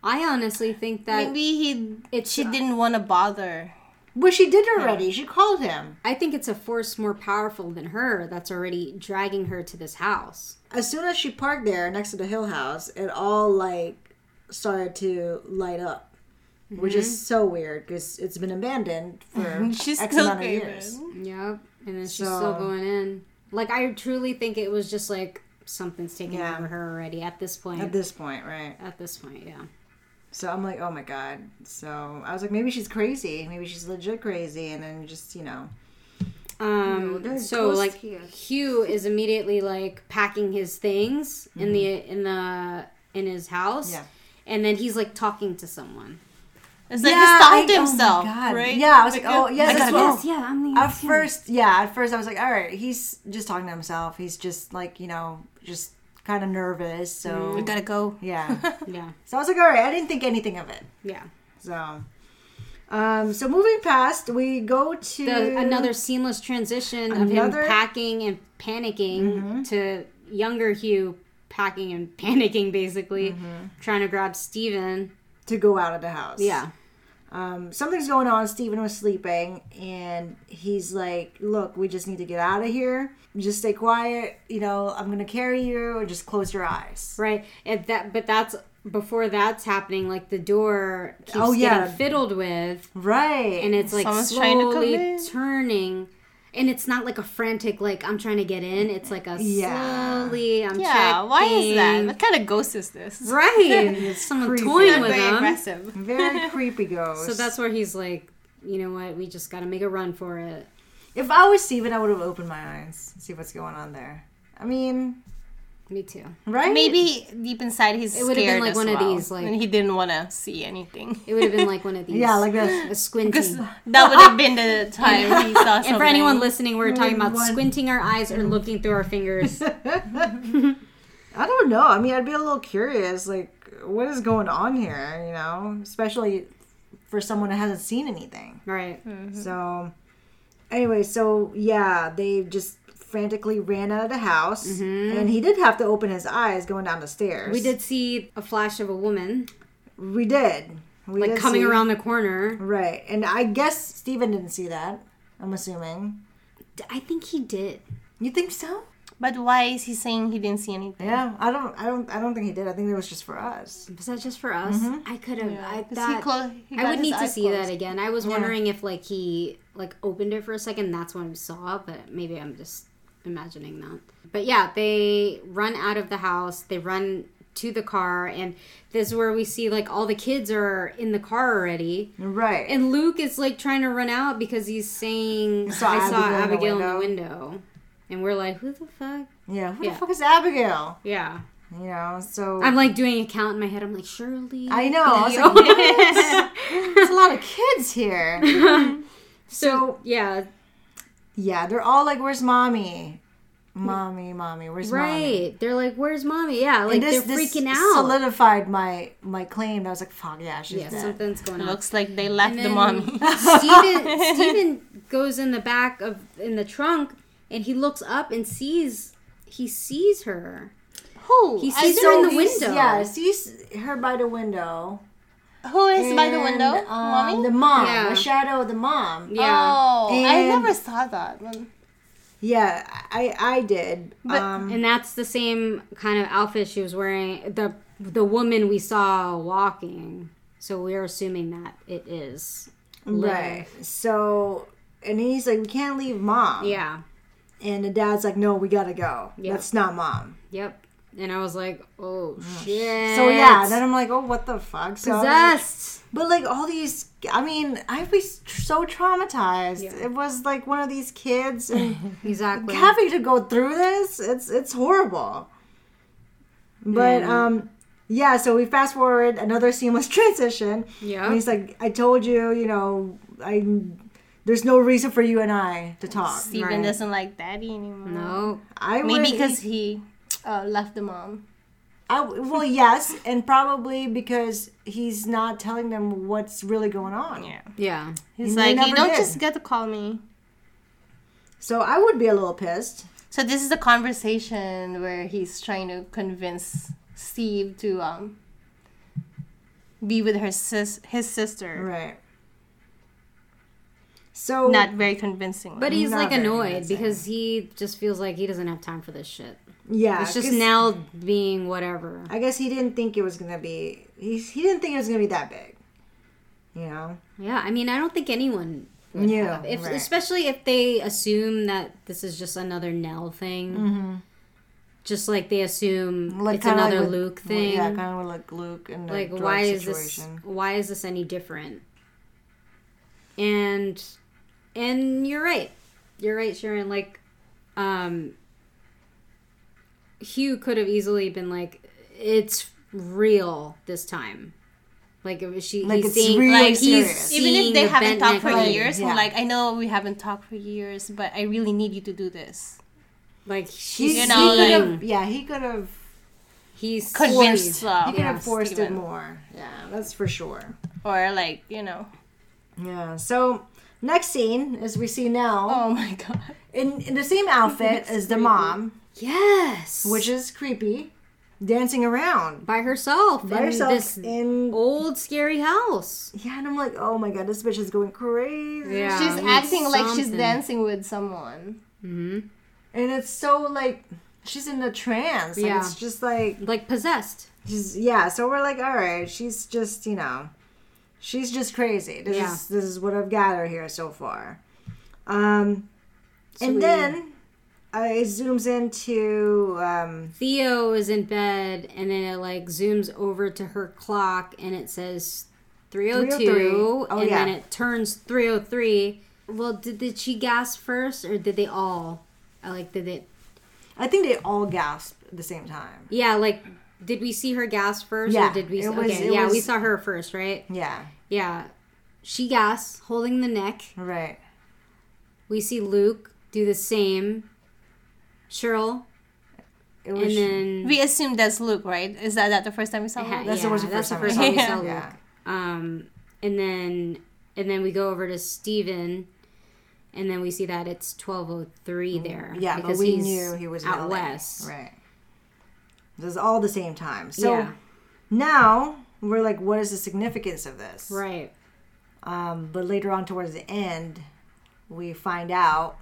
I honestly think that maybe he it she didn't want to bother Well, she did already. Yeah. She called him. I think it's a force more powerful than her that's already dragging her to this house. As soon as she parked there next to the Hill House, it all, like, started to light up. Mm-hmm. Which is so weird, because it's been abandoned for she's X amount of years. Yep. And then she's so, still going in. Like, I truly think it was just, like, something's taking yeah. over her already at this point. At this point, right. At this point, yeah. So I'm like, oh my God. So I was like, maybe she's crazy. Maybe she's legit crazy. And then just, you know. Um, no, so like here. Hugh is immediately like packing his things mm-hmm. in the, in the, in his house. Yeah. And then he's like talking to someone. It's like yeah, he stopped I, himself, oh my God. Right? Yeah, I was like, like oh, yes, like, well, yes, yeah, I'm the At yes, first, yeah, at first I was like, all right, he's just talking to himself. He's just like, you know, just kind of nervous, so... We gotta go. Yeah. yeah. So I was like, all right, I didn't think anything of it. Yeah. So... Um, so moving past, we go to... The, another seamless transition another... of him packing and panicking mm-hmm. to younger Hugh packing and panicking, basically, mm-hmm. trying to grab Steven. To go out of the house. Yeah. Um, something's going on. Steven was sleeping, and he's like, look, we just need to get out of here. Just stay quiet. You know, I'm going to carry you, or just close your eyes. Right. And that, but that's, before that's happening, like, the door keeps oh, yeah. getting fiddled with. Right. And it's, like, someone's slowly turning. And it's not, like, a frantic, like, I'm trying to get in. It's, like, a yeah. slowly, I'm yeah, checking. Yeah, why is that? What kind of ghost is this? Right. Someone creepy. Toying with very him. Aggressive. Very creepy ghost. So that's where he's like, you know what, we just got to make a run for it. If I was Steven, I would have opened my eyes and see what's going on there. I mean... Me too. Right? Maybe deep inside he's scared as well. It would have been like one well. Of these. Like, and he didn't want to see anything. It would have been like one of these. yeah, like this. A squinting. That would have been the time he saw something. And for anyone listening, we're talking about one. Squinting our eyes or looking through our fingers. I don't know. I mean, I'd be a little curious. Like, what is going on here, you know? Especially for someone that hasn't seen anything. Right. Mm-hmm. So, anyway, so, yeah, they just... frantically ran out of the house mm-hmm. and he did have to open his eyes going down the stairs. We did see a flash of a woman. We did. We like did coming see... around the corner. Right. And I guess Steven didn't see that, I'm assuming. I think he did. You think so? But why is he saying he didn't see anything? Yeah, I don't I don't I don't think he did. I think it was just for us. Was that just for us? Mm-hmm. I could have yeah. I thought he clo- he I would need to see closed. That again. I was wondering yeah. if like he like opened it for a second, that's when we saw, but maybe I'm just imagining that. But yeah, they run out of the house, they run to the car, and this is where we see like all the kids are in the car already. Right. And Luke is like trying to run out because he's saying so I Abigail saw Abigail in the, in the window. And we're like, who the fuck? Yeah, who yeah. the fuck is Abigail? Yeah. You know, so I'm like doing a count in my head, I'm like, surely I know. I was like, what? There's a lot of kids here. so, so yeah. Yeah, they're all like, where's mommy? Mommy, mommy, where's right. mommy? Right. They're like, where's mommy? Yeah, like this, they're this freaking out. Solidified my, my claim. I was like, fuck yeah, she's yeah, dead. Something's going on. Looks like they left the mommy. Steven, Steven goes in the back of, in the trunk, and he looks up and sees, he sees her. Who? He sees I her in the window. Yeah, sees her by the window. Who is and, by the window? Um, Mommy? The mom. Yeah. The shadow of the mom. Yeah. Oh, and I never saw that. Yeah, I I did. But, um, and that's the same kind of outfit she was wearing. The the woman we saw walking. So we're assuming that it is. Liv. Right. So, and he's like, we can't leave mom. Yeah. And the dad's like, no, we gotta go. Yep. That's not mom. Yep. And I was like, oh, shit. So, yeah. Then I'm like, oh, what the fuck? So possessed. Like, but, like, all these... I mean, I'd be so traumatized. Yeah. It was, like, one of these kids. And exactly. Having to go through this, it's it's horrible. But, mm. um, yeah, so we fast forward another seamless transition. Yeah. And he's like, I told you, you know, I... There's no reason for you and I to talk. Steven right? doesn't like daddy anymore. No. I Maybe because he... Uh, left the mom. I, well, yes, and probably because he's not telling them what's really going on. Yeah. Yeah. He's like, you don't did. Just get to call me. So I would be a little pissed. So this is a conversation where he's trying to convince Steve to um be with her sis- his sister. Right. So not very convincing. But he's like annoyed because he just feels like he doesn't have time for this shit. Yeah. It's just now being whatever. I guess he didn't think it was going to be... He, he didn't think it was going to be that big. You know? Yeah. I mean, I don't think anyone... Yeah, if, right. Especially if they assume that this is just another Nell thing, mm-hmm. just like they assume like, it's another like Luke with, thing. Well, yeah, kind of like Luke and like why situation. Is this? Why is this any different? And and you're right, you're right, Sharon. Like, um, Hugh could have easily been like, "It's real this time." Like, if she, like he's seeing, really like serious. He's even if they the haven't talked for like, years, yeah. and like, I know we haven't talked for years, but I really need you to do this. Like, she's, you know, he like, yeah, he could have, he's convinced, he could have forced it more. Yeah, that's for sure. Or like, you know, yeah. So next scene is we see Nell. Oh my god! In, in the same outfit as the creepy. Mom. Yes, which is creepy. Dancing around by herself by in herself this in old scary house. Yeah, and I'm like, oh my god, this bitch is going crazy. Yeah, she's acting something. Like she's dancing with someone. Mm-hmm. And it's so like she's in a trance. Like, yeah, it's just like like possessed. She's, yeah, so we're like, all right, she's just you know, she's just crazy. This yeah. is this is what I've gathered here so far. Um, so and we, then. Uh, it zooms into... Um, Theo is in bed, and then it, like, zooms over to her clock, and it says three oh two, oh, and yeah. then it turns three oh three. Well, did, did she gasp first, or did they all? I like, did it... I think they all gasped at the same time. Yeah, like, did we see her gasp first, yeah, or did we... It was, okay, it yeah, was, we saw her first, right? Yeah. Yeah. She gasps, holding the neck. Right. We see Luke do the same... Cheryl, it was and then... We assumed that's Luke, right? Is that, that the first time we saw Luke? Yeah, that's, yeah, the, first that's the first time we saw Luke. Yeah. Um, and then and then we go over to Steven, and then we see that it's twelve oh three there. Yeah, because but we he's knew he was out west. Right. This is all the same time. So yeah. Now we're like, what is the significance of this? Right. Um, but later on towards the end, we find out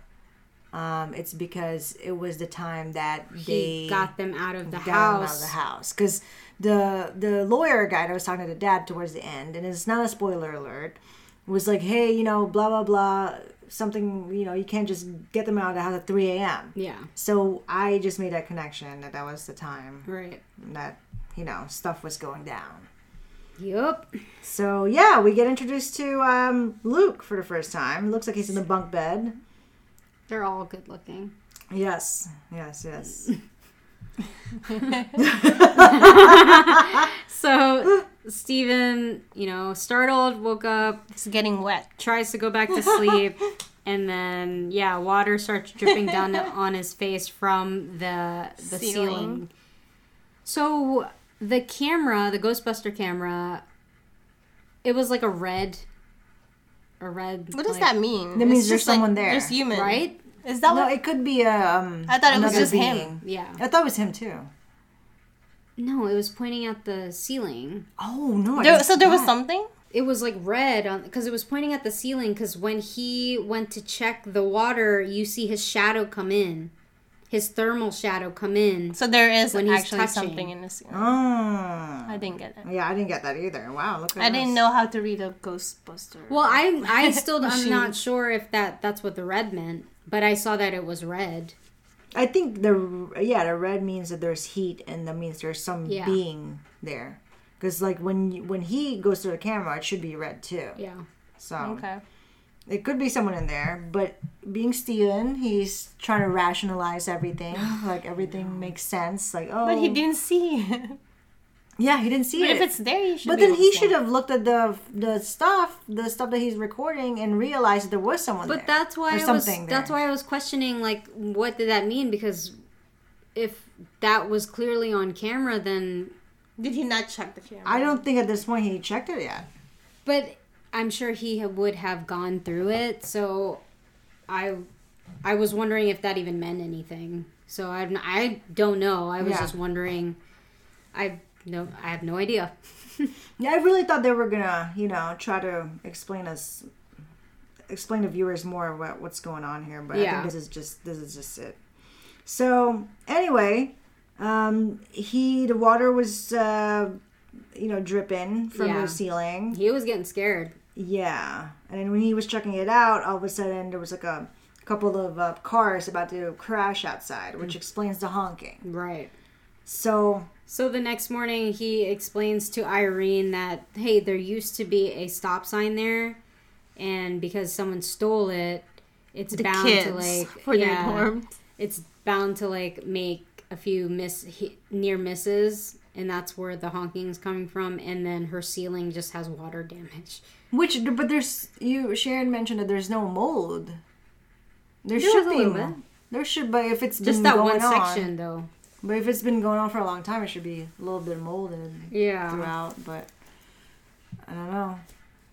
Um, it's because it was the time that he they got them out of the got house. Them out of the house, because the the lawyer guy that was talking to the dad towards the end, and it's not a spoiler alert, was like, hey, you know, blah blah blah, something, you know, you can't just get them out of the house at three a.m. Yeah. So I just made that connection that that was the time, right? That you know stuff was going down. Yup. So yeah, we get introduced to um, Luke for the first time. Looks like he's in the bunk bed. They're all good looking. Yes, yes, yes. So Steven, you know, startled, woke up. It's getting wet. Tries to go back to sleep. And then, yeah, water starts dripping down on his face from the the ceiling. ceiling. So the camera, the Ghostbuster camera, it was like a red... A red. What does like, that mean? That means there's someone like, there. There's human, right? Is that no? What? It could be um. I thought it was just being. him. Yeah. I thought it was him too. No, it was pointing at the ceiling. Oh no! There, so there was something. It was like red on because it was pointing at the ceiling. Because when he went to check the water, you see his shadow come in, his thermal shadow come in. So there is when actually he's something in the ceiling. Oh. I didn't get it. Yeah, I didn't get that either. Wow, look at that. I didn't know how to read a Ghostbuster. Well, I I still I'm not sure if that, that's what the red meant, but I saw that it was red. I think the yeah, the red means that there's heat and that means there's some yeah. being there. Cuz like when when he goes through the camera, it should be red too. Yeah. So okay. It could be someone in there, but being Steven, he's trying to rationalize everything. Like everything makes sense. Like, oh. But he didn't see it. Yeah, he didn't see but it. But if it's there, you should. But then he should have looked at the the stuff, the stuff that he's recording, and realized that there was someone. But there. But that's why I was. There. That's why I was questioning. Like, what did that mean? Because if that was clearly on camera, then did he not check the camera? I don't think at this point he checked it yet. But I'm sure he would have gone through it. So, I, I was wondering if that even meant anything. So I I don't know. I was yeah. just wondering. I. No, I have no idea. Yeah, I really thought they were gonna, you know, try to explain us explain to viewers more about what's going on here, but yeah. I think this is just this is just it. So anyway, um, he the water was uh, you know dripping from yeah. the ceiling. He was getting scared. Yeah, and then when he was checking it out, all of a sudden there was like a couple of uh, cars about to crash outside, which mm. explains the honking. Right. So. So the next morning, he explains to Irene that, hey, there used to be a stop sign there, and because someone stole it, it's the bound kids, to like for yeah, the informed. It's bound to like make a few miss he, near misses, and that's where the honking is coming from. And then her ceiling just has water damage. Which, but there's you. Sharon mentioned that there's no mold. There, there should be mold. There should, but if it's just been that going one section on, though. But if it's been going on for a long time, it should be a little bit molded yeah. throughout. But I don't know.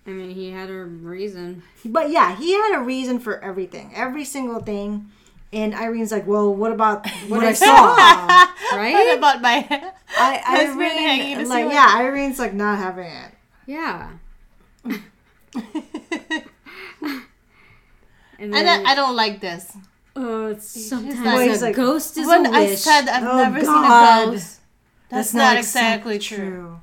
I mean, he had a reason. But yeah, he had a reason for everything. Every single thing. And Irene's like, well, what about what I saw? Right? What about my I, husband Irene, hanging to like, ceiling? Yeah, Irene's like not having it. Yeah. and then, and I, I don't like this. Oh, it's sometimes like, a like, ghost is a wish. I said I've oh, never God. seen a ghost. That's, That's not, not exactly true. true.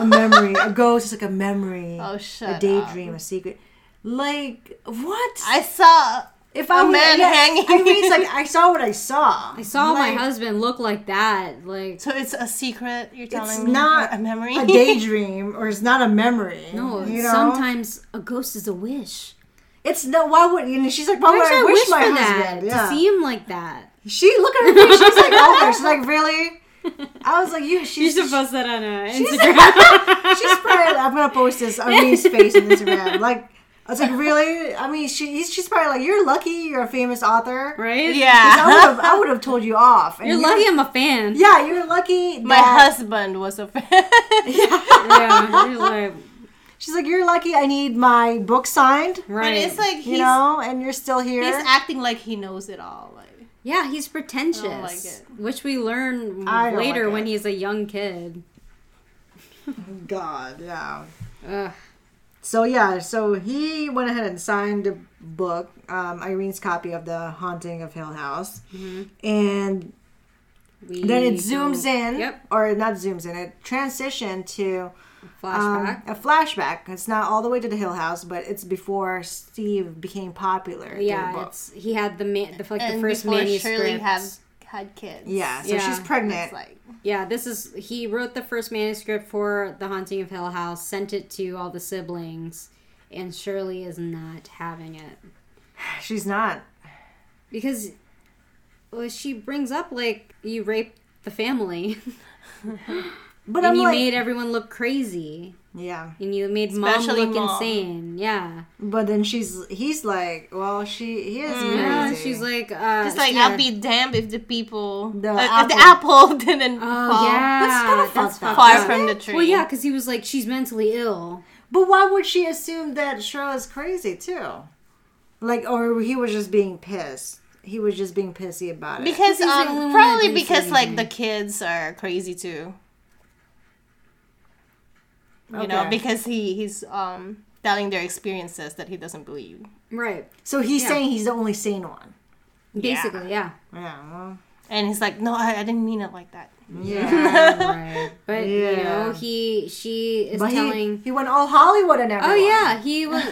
A memory. A ghost is like a memory. Oh, shut up. A daydream, up. a secret. Like, what? I saw if a I, man yeah, hanging. I mean, it's like, I saw what I saw. I saw like, my husband look like that. Like, so it's a secret you're telling it's me? It's not a memory? A daydream, or it's not a memory. No, you know? Sometimes a ghost is a wish. It's no. Why would you know? She's like, why, why would I, I wish, wish my for husband that, yeah. to see him like that? She look at her face. She's like, oh, she's like, really? I was like, you. She's, you should post that on uh, Instagram. She's, she's probably. I'm gonna post this on Me's face on Instagram. Like, I was like, really? I mean, she. She's probably like, you're lucky. You're a famous author, right? Yeah. I would have told you off. And you're, you're lucky. I'm a fan. Yeah, you're lucky. That my husband was a fan. yeah. yeah you're like, she's like, you're lucky I need my book signed. Right. But it's like, he's, you know, and you're still here. He's acting like he knows it all. Like, yeah, he's pretentious. I don't like it. Which we learn later like when he's a young kid. God, yeah. Ugh. So, yeah, so he went ahead and signed the book, um, Irene's copy of The Haunting of Hill House. Mm-hmm. And we then it zooms do. in. Yep. Or not zooms in. It transitioned to... Flashback. Um, a flashback. It's not all the way to the Hill House, but it's before Steve became popular. Yeah, it's he had the man, the, like and the first manuscript. Shirley had had kids. Yeah, so yeah. she's pregnant. Like, yeah, this is he wrote the first manuscript for The Haunting of Hill House, sent it to all the siblings, and Shirley is not having it. She's not because well, she brings up like you raped the family. But and I'm you like, made everyone look crazy. Yeah. And you made Especially mom look mom. insane. Yeah. But then she's, he's like, well, she, he is mm, crazy. Yeah, she's like, uh. Just like, yeah. I'll be damned if the people, the, uh, apple. the apple didn't oh, fall. Yeah. That's kind of that's far, far from the tree. Well, yeah, because he was like, she's mentally ill. But why would she assume that Shirley's crazy, too? Like, or he was just being pissed. He was just being pissy about it. Because, um, probably because, like, the kids are crazy, too. You okay. know, because he, he's um, telling their experiences that he doesn't believe. Right. So he's yeah. saying he's the only sane one. Basically, yeah. Yeah. yeah well. And he's like, no, I, I didn't mean it like that. Yeah. right. But, yeah. you know, he, she is but telling... He, he went all Hollywood and everyone. Oh, yeah. He was...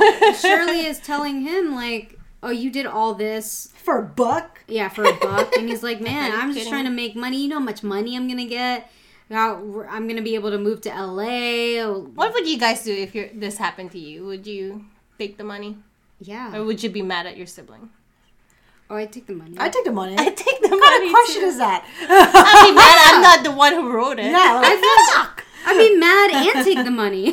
Shirley is telling him, like, oh, you did all this... For a buck? Yeah, for a buck. And he's like, man, I'm just kidding? trying to make money. You know how much money I'm going to get? Now, I'm going to be able to move to L A. What would you guys do if you're, this happened to you? Would you take the money? Yeah. Or would you be mad at your sibling? Oh, I'd take the money. I'd take the money. I'd take the what money, What kind of question too. is that? I'd be mad. I'm not the one who wrote it. No, fuck. I'd be mad and take the money.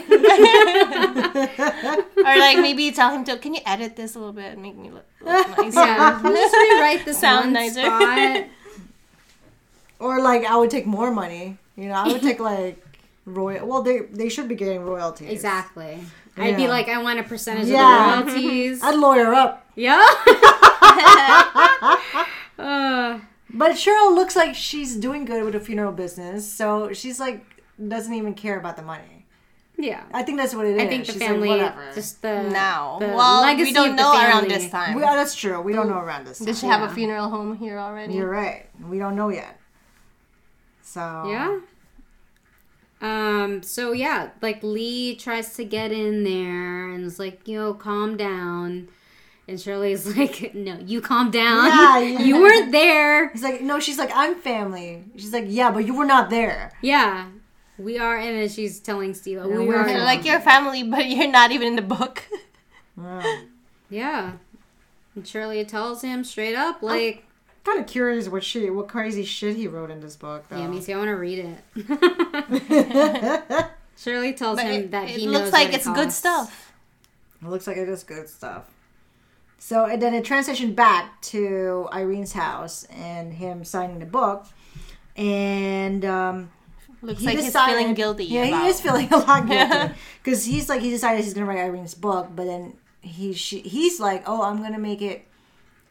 Or, like, maybe tell him to, can you edit this a little bit and make me look, look nicer? Yeah. Just rewrite the sound nicer. Spot. Or, like, I would take more money. You know, I would take, like, royal. Well, they they should be getting royalties. Exactly. Yeah. I'd be like, I want a percentage yeah. of the royalties. I'd lawyer up. Yeah? uh, but Cheryl looks like she's doing good with the funeral business, so she's, like, doesn't even care about the money. Yeah. I think that's what it is. I think the She's family, like, whatever. Just the, now. the well, legacy we don't know around this time. We, that's true. We don't know around this time. Does she have yeah. a funeral home here already? You're right. We don't know yet. So. Yeah. Um, so yeah, like Lee tries to get in there and is like, yo, calm down. And Shirley's like, no, you calm down. Yeah, yeah. You weren't there. He's like, no, she's like, I'm family. She's like, yeah, but you were not there. Yeah. We are, and then she's telling Steve, oh, we are like your family, but you're not even in the book. Yeah. Yeah. And Shirley tells him straight up, like, kind of curious what she, what crazy shit he wrote in this book, though. Yeah, me too. I want to read it. Shirley tells but him it, that he it knows looks like what it's it good stuff. It looks like it is good stuff. So, and then it transitioned back to Irene's house and him signing the book. And um, looks he like decided, he's feeling guilty. Yeah, about he is feeling a lot guilty because he's like he decided he's gonna write Irene's book, but then he she, he's like, oh, I'm gonna make it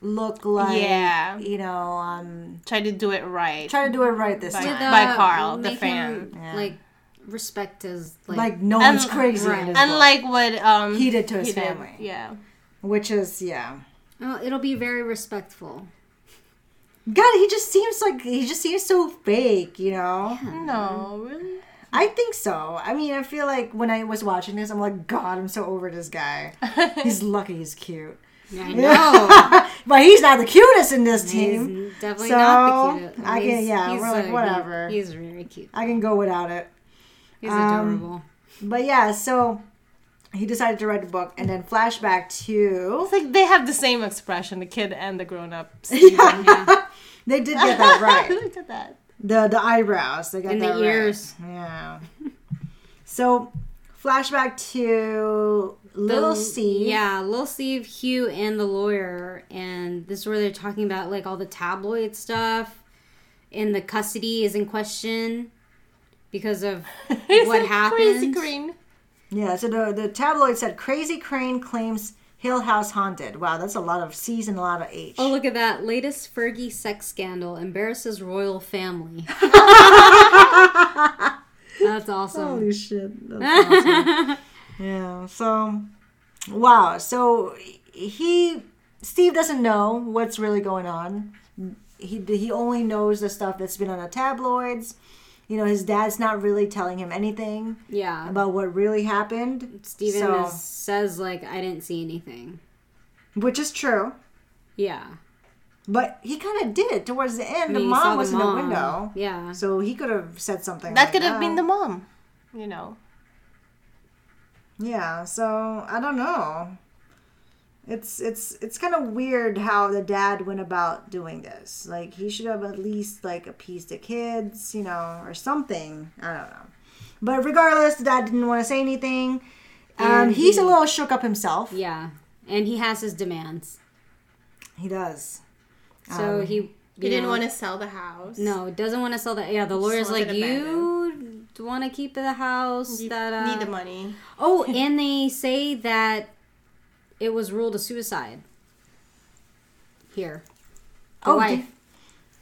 look like, yeah, you know, um, try to do it right. Try to do it right this by, time by uh, Carl, the fan, yeah. like respect his like, like no un- one's crazy, right. in unlike book. what um, he did to his family, did. yeah, which is yeah, well, it'll be very respectful. God, he just seems like he just seems so fake, you know. Yeah. No, really. I think so. I mean, I feel like when I was watching this, I'm like, God, I'm so over this guy. He's lucky he's cute. Yeah, I know. But he's not the cutest in this team. He's definitely so not the cutest. I can, yeah, we're like, a, whatever. He, he's really cute. I can go without it. He's um, adorable. But yeah, so he decided to write the book, and then flashback to... It's like they have the same expression, the kid and the grown-up. Yeah. Yeah. They did get that right. Look at that. The, the eyebrows. They got and that the ears. Right. Yeah. So... Flashback to Little Steve. Yeah, Little Steve, Hugh, and the lawyer. And this is where they're talking about, like, all the tabloid stuff. And the custody is in question because of what happened. Crazy Crane. Yeah, so the, the tabloid said, Crazy Crane claims Hill House haunted. Wow, that's a lot of C's and a lot of H. Oh, look at that. Latest Fergie sex scandal embarrasses royal family. That's awesome. Holy shit. That's awesome. Yeah. So, wow. So, he, Steve doesn't know what's really going on. He he only knows the stuff that's been on the tabloids. You know, his dad's not really telling him anything. Yeah. About what really happened. Steven so, is, says, like, I didn't see anything. Which is true. Yeah. But he kind of did towards the end. I mean, the mom was the mom. in the window. Yeah. So he could have said something. That like could have that. been the mom, you know. Yeah. So I don't know. It's it's it's kind of weird how the dad went about doing this. Like he should have at least like appeased the kids, you know, or something. I don't know. But regardless, the dad didn't want to say anything. Um, he's he, a little shook up himself. Yeah, and he has his demands. He does. So um, he, you he know, didn't want to sell the house. No, doesn't want to sell the. Yeah, the lawyer's like, you want to keep the house. You that uh, need the money. Oh, and they say that it was ruled a suicide. Here, the oh, wife. Did,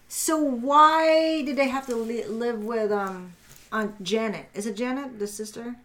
so why did they have to li- live with um Aunt Janet? Is it Janet, the sister?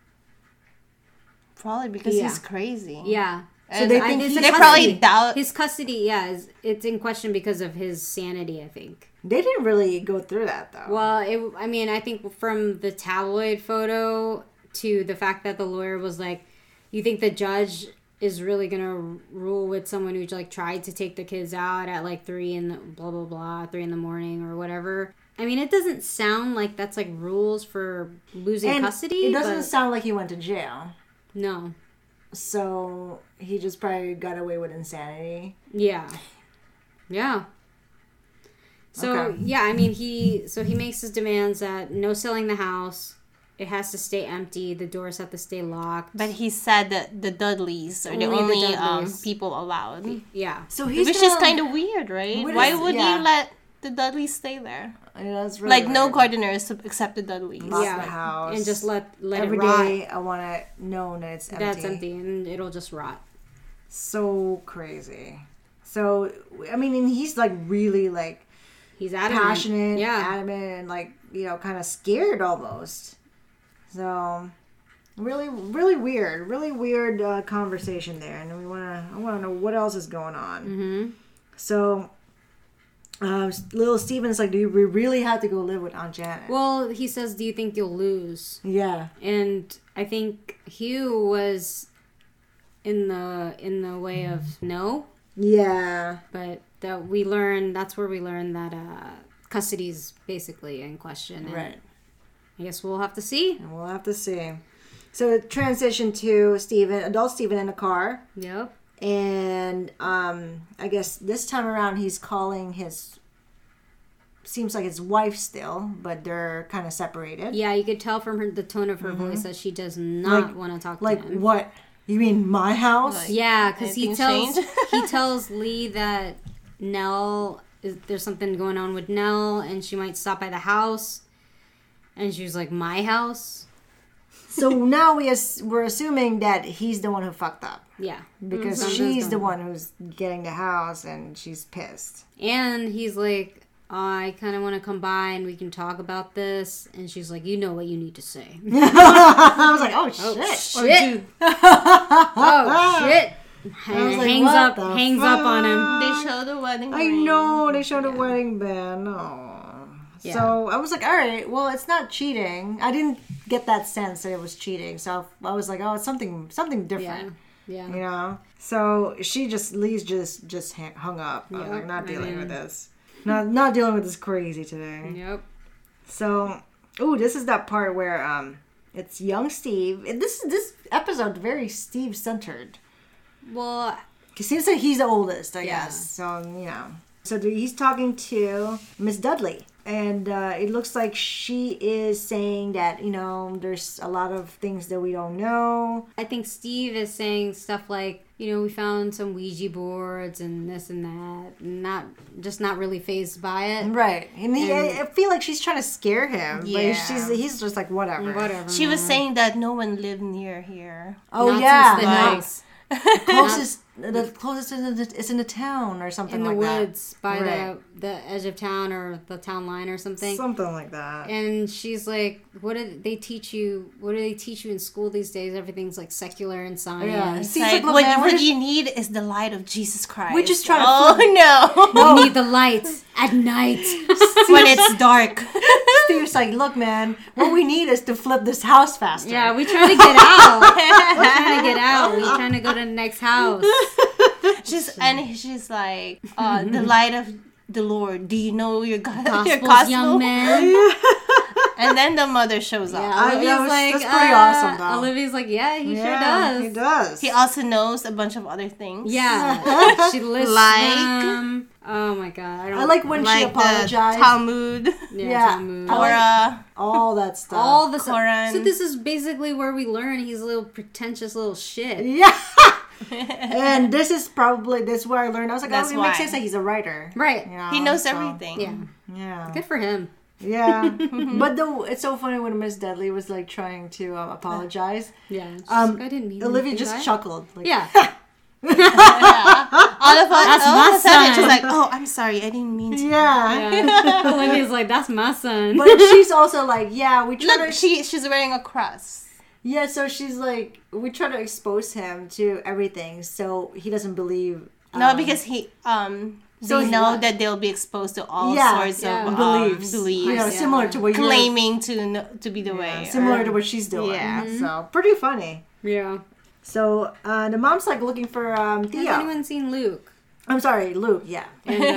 Probably because yeah. he's crazy. Yeah. So and they think I, his, they probably doubt his custody. Yeah, is, it's in question because of his sanity. I think they didn't really go through that though. Well, it, I mean, I think from the tabloid photo to the fact that the lawyer was like, "You think the judge is really gonna rule with someone who like tried to take the kids out at like three in the blah blah blah three in the morning or whatever." I mean, it doesn't sound like that's like rules for losing and custody. It doesn't but... sound like he went to jail. No. So he just probably got away with insanity. Yeah. Yeah. So, okay. yeah, I mean, he... So he makes his demands that no selling the house. It has to stay empty. The doors have to stay locked. But he said that the Dudleys are only the only the um, people allowed. Yeah. So he's Which gonna, is kind of weird, right? Weird Why is, would yeah. you let the Dudleys stay there? Yeah, that's really like, weird. No gardeners except the Dudleys. Lock yeah. the house. And just let, let Every it rot. Every day I want it known that it's empty. That's empty, and it'll just rot. So crazy. So, I mean, and he's, like, really, like... He's adamant. Passionate, yeah. adamant, and, like, you know, kind of scared almost. So, Really, really weird, really weird uh, conversation there, and we want to. I want to know what else is going on. Mm-hmm. So, uh, little Steven's like, "Do we really have to go live with Aunt Janet?" Well, he says, "Do you think you'll lose?" Yeah, and I think Hugh was in the in the way mm. of no. Yeah, but that we learned. That's where we learned that uh, custody's basically in question. And right. I guess we'll have to see. And we'll have to see. So transition to Steven, adult Steven in a car. Yep. And um, I guess this time around he's calling his, seems like his wife still, but they're kind of separated. Yeah, you could tell from her, the tone of her mm-hmm. voice that she does not like, want to talk to like him. Like what? You mean my house? Like, yeah, because he tells he tells Lee that Nell, is, there's something going on with Nell and she might stop by the house. And she was like, my house? So now we as, we're assuming that he's the one who fucked up. Yeah. Because mm-hmm. she's the one who's getting the house and she's pissed. And he's like, oh, I kind of want to come by and we can talk about this. And she's like, you know what you need to say. I was like, oh, shit. Oh, shit. Oh, shit. And it like, hangs up hangs fuck? up on him. They show the wedding I ring. I know. They show the yeah. wedding band. Oh. Yeah. So I was like, all right, well, it's not cheating. I didn't get that sense that it was cheating. So I was like, oh, it's something something different. Yeah. yeah. You know? So she just, Lee's just, just hung up. I was yep. like, not dealing mm-hmm. with this. Not not dealing with this crazy today. Yep. So, ooh, this is that part where um, it's young Steve. And this, this episode very Steve-centered. Well. It seems like he's the oldest, I yeah. guess. So, you know. So he's talking to Miss Dudley. And uh, it looks like she is saying that, you know, there's a lot of things that we don't know. I think Steve is saying stuff like, you know, we found some Ouija boards and this and that. Not, just not really fazed by it. Right. And, he, and I feel like she's trying to scare him. Yeah. But she's, he's just like, whatever. Whatever. She was saying that no one lived near here. Oh, not yeah. Since the like, house. The closest, the closest is in the town or something like that. In the like woods, that. by right. the the edge of town or the town line or something. Something like that. And she's like, "What do they teach you? What do they teach you in school these days? Everything's like secular and science. Yeah, it's like, like, what, man, what you need is the light of Jesus Christ. We're just trying. Oh to no, we need the light at night when it's dark." Steve's like, "Look, man, what we need is to flip this house faster. Yeah, we trying to get out. We're trying to get out. We trying to go to the next house." Just and she's like, uh, "The light of the Lord. Do you know your God? Gospels, your gospel, young man." And then the mother shows up. Yeah, Olivia's yeah, was, like, that's pretty uh, awesome, though. Olivia's like, yeah, he yeah, sure does. He does. He also knows a bunch of other things. Yeah. She lists like, them. Oh, my God. I, don't, I like when like she apologized. The Talmud. Yeah, yeah. Talmud. Torah. All that stuff. All the Koran. So this is basically where we learn he's a little pretentious little shit. Yeah. And this is probably, this is where I learned. I was like, that's oh, it why. makes sense that he's a writer. Right. You know, he knows so. everything. Yeah. Yeah. Good for him. Yeah, but the, it's so funny when Miss Dudley was like trying to um, apologize. Yeah, um, I didn't mean Olivia anything, just right? chuckled. Like, yeah. yeah, all of us. That's all my son. She's like, oh, I'm sorry, I didn't mean to. Yeah, yeah. Olivia's like, that's my son. But she's also like, yeah, we try. Look, to... she she's wearing a cross. Yeah, so she's like, we try to expose him to everything, so he doesn't believe. Um, no, because he um. So they know what? that they'll be exposed to all yeah, sorts yeah. of beliefs, um, beliefs. You know, yeah. similar to what you're claiming to to be the yeah, way, similar or, to what she's doing. Yeah, mm-hmm. So pretty funny. Yeah. So uh, the mom's like looking for um, Theo. Has anyone seen Luke? I'm sorry, Luke. Yeah. And, uh,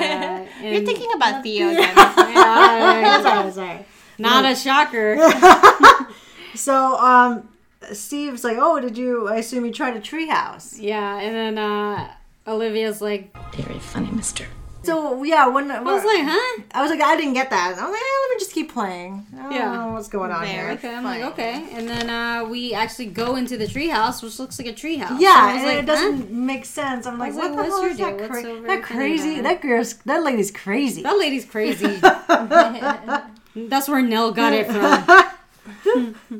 and you're thinking about Theo. Yeah. yeah. sorry, sorry. Not Luke. A shocker. So um, Steve's like, "Oh, did you? I assume you tried a treehouse." Yeah, and then. Uh, Olivia's like, very funny, mister. So, yeah, when... I was like, huh? I was like, I didn't get that. I was like, eh, let me just keep playing. I don't yeah. know what's going on there, here. Okay, I'm like, okay. And then uh, we actually go into the treehouse, which looks like a treehouse. Yeah, so and like, it doesn't huh? make sense. I'm like, what like, the hell is that, cra- that, that crazy? That girl's, that lady's crazy. That lady's crazy. That's where Nell got it from.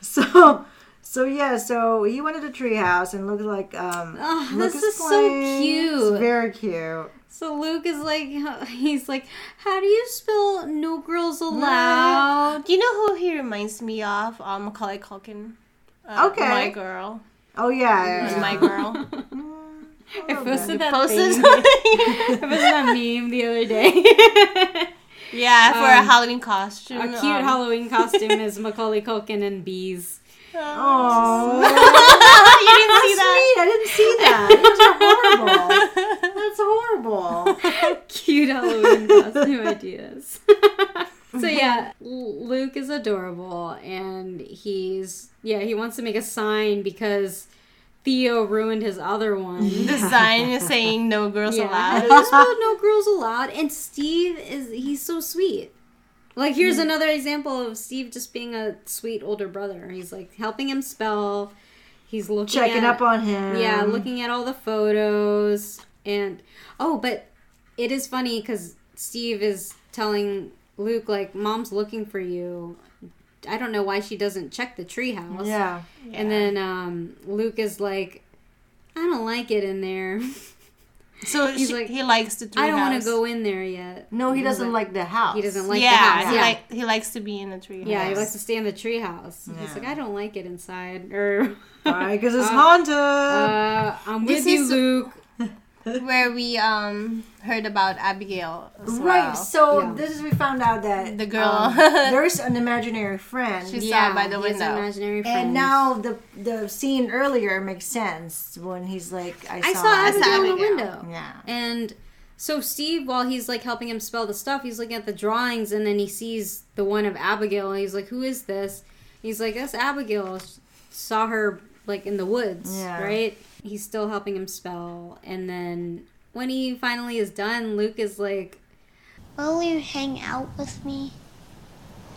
So... So, yeah, so he went to the treehouse and looked like, um... Oh, Luke this is, is so cute. It's very cute. So Luke is like, he's like, how do you spell no girls allowed? No. Do you know who he reminds me of? Um, Macaulay Culkin. Uh, okay. My girl. Oh, yeah. yeah. My girl. I posted that posted thing. I posted that meme the other day. Yeah, for um, a Halloween costume. A cute um, Halloween costume is Macaulay Culkin and bees. Oh, you didn't see that? Sweet. I didn't see that. That's horrible. That's horrible. Cute Halloween costume ideas. So yeah, Luke is adorable, and he's yeah he wants to make a sign because Theo ruined his other one. The sign is saying no girls yeah. allowed. There's no girls allowed. And Steve is, he's so sweet. Like, here's mm. another example of Steve just being a sweet older brother. He's like helping him spell. He's looking Checking at, up on him. Yeah, looking at all the photos. And, oh, but it is funny because Steve is telling Luke, like, Mom's looking for you. I don't know why she doesn't check the treehouse. Yeah. yeah. And then um, Luke is like, I don't like it in there. So he's she, like, he likes the treehouse. I don't want to go in there yet. No, he, he doesn't like, like the house. He doesn't like yeah, the house. He yeah, like, he likes to be in the treehouse. Yeah, he likes to stay in the treehouse. Yeah. He's like, I don't like it inside. Or why? Because it's uh, haunted. Uh, I'm with this you, Luke. Where we um heard about Abigail as well. Right, so yeah. this is we found out that the girl um, there's an imaginary friend she yeah, saw by the window. An imaginary friend. And now the the scene earlier makes sense when he's like, I, I saw, saw Abigail I saw in the window. Yeah. And so Steve, while he's like helping him spell the stuff, he's looking at the drawings, and then he sees the one of Abigail, and he's like, who is this? He's like, that's Abigail. Saw her like in the woods, yeah. right? He's still helping him spell. And then when he finally is done, Luke is like, will you hang out with me?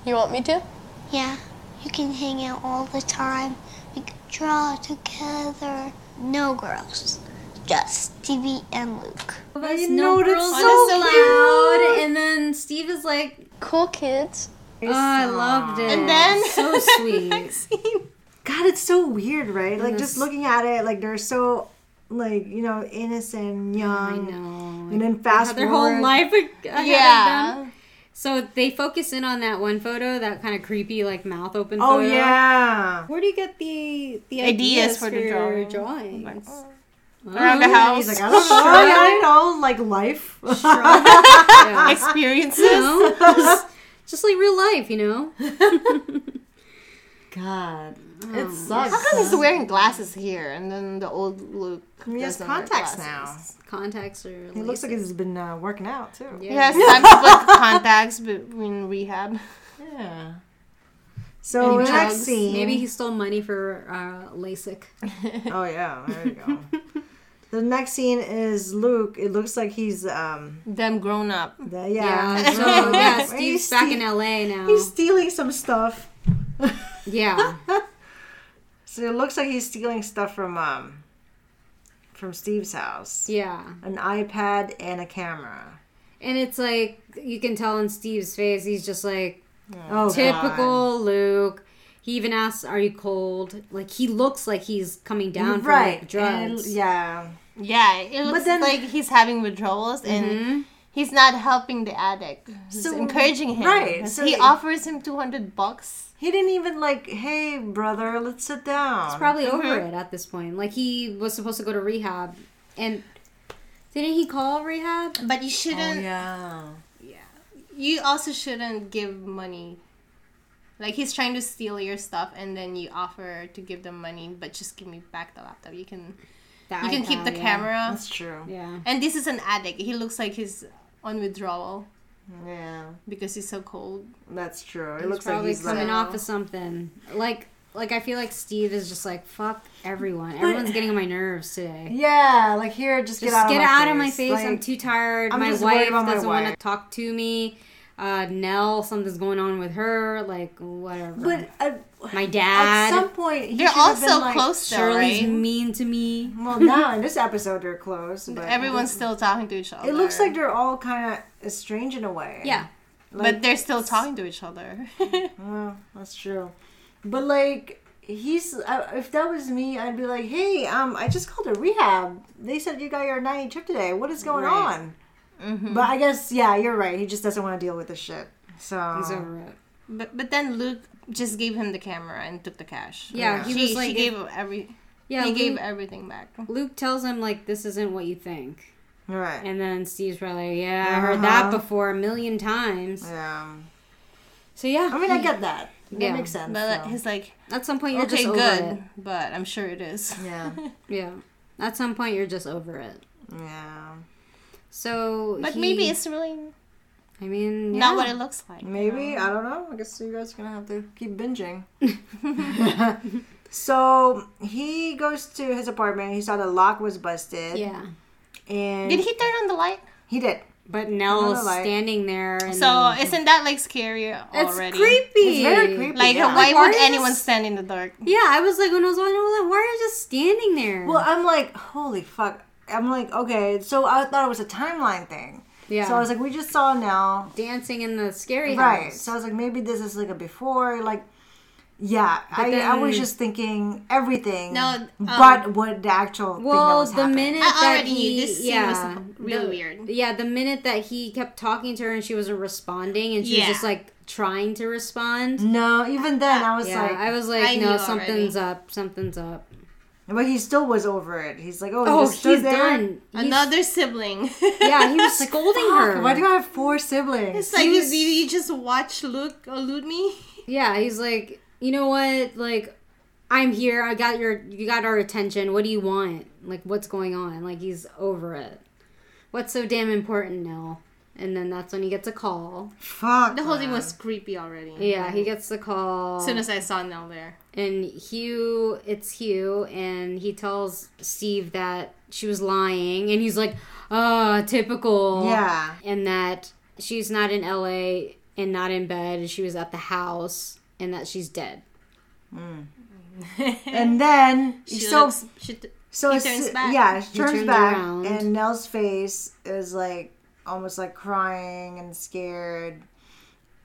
You want me to? Yeah. You can hang out all the time. We can draw together. No girls. Just Stevie and Luke. I didn't no notice girls so so loud. And then Steve is like, cool kids. Oh, I loved it. And then so sweet. God, it's so weird, right? Like, just looking at it, like, they're so, like, you know, innocent, young. I know. And then fast forward. Their whole life ahead yeah. of them. So they focus in on that one photo, that kind of creepy, like, mouth open oh, photo. Oh, yeah. Where do you get the, the ideas, ideas for, for the drawing. drawings? Like, oh. Around the house. He's like, I don't know. I don't know, like, life. yeah. Experiences. You know? just, just like real life, you know? God. Oh, it sucks. How come he's wearing glasses here, and then the old Luke? He has contacts now. Contacts are. He looks like he's been uh, working out too. Yeah. He has time to put contacts between rehab. Yeah. So next scene, maybe he stole money for uh, LASIK. Oh yeah, there you go. The next scene is Luke. It looks like he's um them grown up. The, yeah. Yeah. So, yeah. Steve's he's back ste- in L A now. He's stealing some stuff. Yeah. So it looks like he's stealing stuff from um, from Steve's house. Yeah. An iPad and a camera. And it's like, you can tell in Steve's face, he's just like, oh, typical God. Luke. He even asks, are you cold? Like, he looks like he's coming down right. from like, drugs. And, yeah. Yeah. It looks but then, like he's having withdrawals mm-hmm. and he's not helping the addict. He's so, encouraging him. Right. So he like, offers him two hundred bucks. He didn't even like, hey, brother, let's sit down. He's probably mm-hmm. over it at this point. Like, he was supposed to go to rehab. And didn't he call rehab? But you shouldn't. Oh, yeah. Yeah. You also shouldn't give money. Like, he's trying to steal your stuff, and then you offer to give them money, but just give me back the laptop. You can, the you iPad, can keep the yeah. camera. That's true. Yeah. And this is an addict. He looks like he's on withdrawal. Yeah, because he's so cold. That's true. It he's looks probably like he's coming like, off of something. Like, like I feel like Steve is just like, fuck everyone. But, everyone's getting on my nerves today. Yeah, like here, just, just get out. Get of my out face. of my face. Like, I'm too tired. I'm my wife my doesn't want to talk to me. Uh, Nell, something's going on with her. Like whatever. But uh, my dad. At some point, he they're all so like, close. Though, Shirley's right? mean to me. Well, now in this episode, they're close. But everyone's still talking to each other. It looks like they're all kind of. Estranged in a way. Yeah. Like, but they're still talking to each other. Well, that's true. But, like, he's... Uh, if that was me, I'd be like, hey, um, I just called a rehab. They said you got your nine-day trip today. What is going right. on? Mm-hmm. But I guess, yeah, you're right. He just doesn't want to deal with this shit. So... He's over it. But but then Luke just gave him the camera and took the cash. Yeah, yeah. He she, was like, she gave it, every. Yeah, he Luke, gave everything back. Luke tells him like, "This isn't what you think." Right. And then Steve's probably, "Yeah, uh-huh. I heard that before a million times." Yeah. So yeah, I mean, he, I get that. That yeah. makes sense. But so. He's like, at some point you're okay, just over good, it. But I'm sure it is. Yeah. yeah. At some point you're just over it. Yeah. So. But he, maybe it's really. I mean, yeah. Not what it looks like. Maybe. You know? I don't know. I guess you guys are going to have to keep binging. So, he goes to his apartment. He saw the lock was busted. Yeah. And did he turn on the light? He did. But Nell's the standing there. And so, then, isn't that, like, scary already? It's creepy. It's very creepy. Like, yeah. why, like, why would anyone just stand in the dark? Yeah, I was like, when I was watching, I was like, why are you just standing there? Well, I'm like, holy fuck. I'm like, okay. So, I thought it was a timeline thing. Yeah. So I was like, we just saw now dancing in the scary house. Right. So I was like, maybe this is like a before, like, yeah. I, then, I was just thinking everything, no, um, but what the actual. Well, thing that was the minute I that already he, knew this yeah, scene was really the, weird. Yeah, the minute that he kept talking to her and she wasn't responding, and she yeah. was just like trying to respond. No, even then I was yeah, like, I was like, I no, something's already. up, something's up. But he still was over it. He's like, oh, he oh just stood he's there. done. Another he's... sibling. Yeah, he was like, scolding her. Why do I have four siblings? It's like, was... did you just watch Luke elude me? Yeah, he's like, you know what? Like, I'm here. I got your, you got our attention. What do you want? Like, what's going on? Like, he's over it. What's so damn important now? And then that's when he gets a call. Fuck. The whole thing was creepy already. Yeah, he gets the call. As soon as I saw Nell there. And Hugh, it's Hugh, and he tells Steve that she was lying. And he's like, oh, typical. Yeah. And that she's not in L A and not in bed. And she was at the house and that she's dead. Mm. And then... she so, looks, she, so he turns back. Yeah, she turns he back. Around. And Nell's face is like... almost like crying and scared.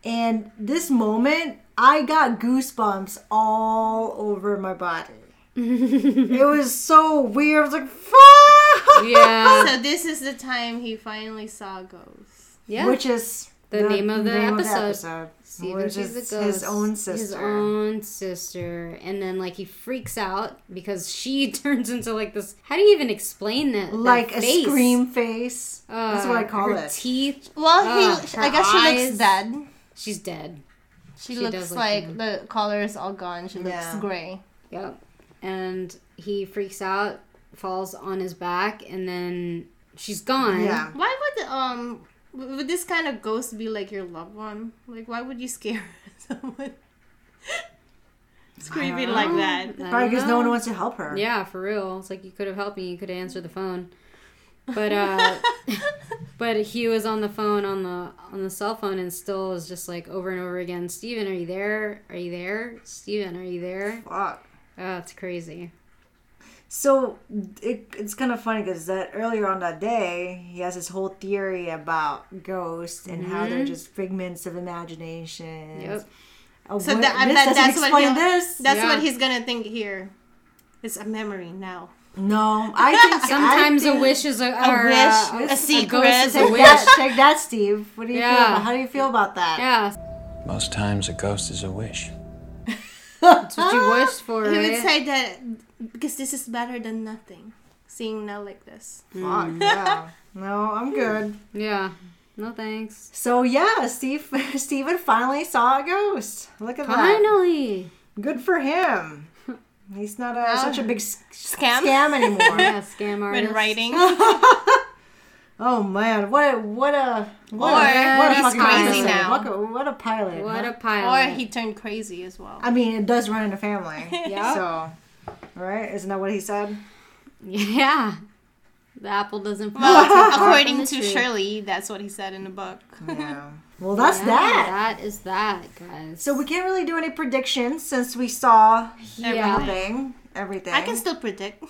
And this moment, I got goosebumps all over my body. It was so weird. I was like, fuck! Yeah. So this is the time he finally saw a ghost. Yeah. Which is the, the name of the name episode. Of the episode. Steven sees a ghost. His own sister. His own sister. And then, like, he freaks out because she turns into, like, this... How do you even explain that? Like that face? A scream face. Uh, That's what I call her it. Her teeth. Well, uh, he, her I guess eyes. She looks dead. She's dead. She, she looks like look the color is all gone. She looks yeah. gray. Yep. And he freaks out, falls on his back, and then she's gone. Yeah. Why would... um? Would this kind of ghost be like your loved one? Like, why would you scare someone? It's creepy like that. Probably because no one wants to help her. Yeah, for real. It's like, you could have helped me. You could have answered the phone. But uh, but Hugh is on the phone on the on the cell phone and still is just like over and over again. Steven, are you there? Are you there? Steven, are you there? Fuck. Oh, it's crazy. So, it, it's kind of funny because that earlier on that day, he has his whole theory about ghosts and mm-hmm. how they're just figments of imagination. Yep. Oh, so, what, that, that, that's, what he'll, this. that's yeah. what he's going to think here. It's a memory now. No, I think sometimes I think a wish is a, a wish, uh, a, a secret. A is a wish. Take that, Steve. What do you yeah. feel about, how do you feel about that? Yeah. Most times a ghost is a wish. That's what you wished for, right? He would say that... Because this is better than nothing. Seeing Nell like this. Mm. Fuck, yeah. No, I'm good. Yeah. No thanks. So, yeah, Steve, Steven finally saw a ghost. Look at finally. that. Finally. Good for him. He's not a, oh. such a big scam, scam anymore. Yeah, scam artist. When writing. Oh, man. What a, what a, what or a, what he's a crazy episode. now. What a, what a pilot. What huh? a pilot. Or he turned crazy as well. I mean, it does run in the family. Yeah. So... Right? Isn't that what he said? Yeah. The apple doesn't fall. Well, according to Shirley, that's what he said in the book. Yeah. Well, that's yeah, that. That is that, guys. So we can't really do any predictions since we saw yeah. everything. Everything. I can still predict.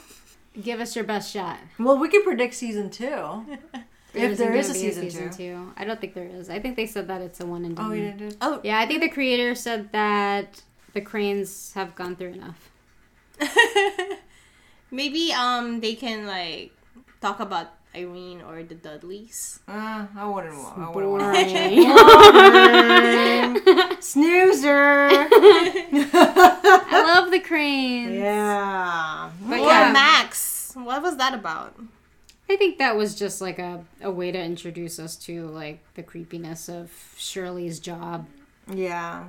Give us your best shot. Well, we can predict season two. There if there is a season, a season two. two. I don't think there is. I think they said that it's a one and done. Oh, yeah, it is. Oh. Yeah, I think the creator said that the cranes have gone through enough. Maybe um they can like talk about Irene or the Dudleys. Uh, I wouldn't want I wouldn't want to Snoozer. I love the Cranes. Yeah. But or yeah. Max. What was that about? I think that was just like a, a way to introduce us to like the creepiness of Shirley's job. Yeah.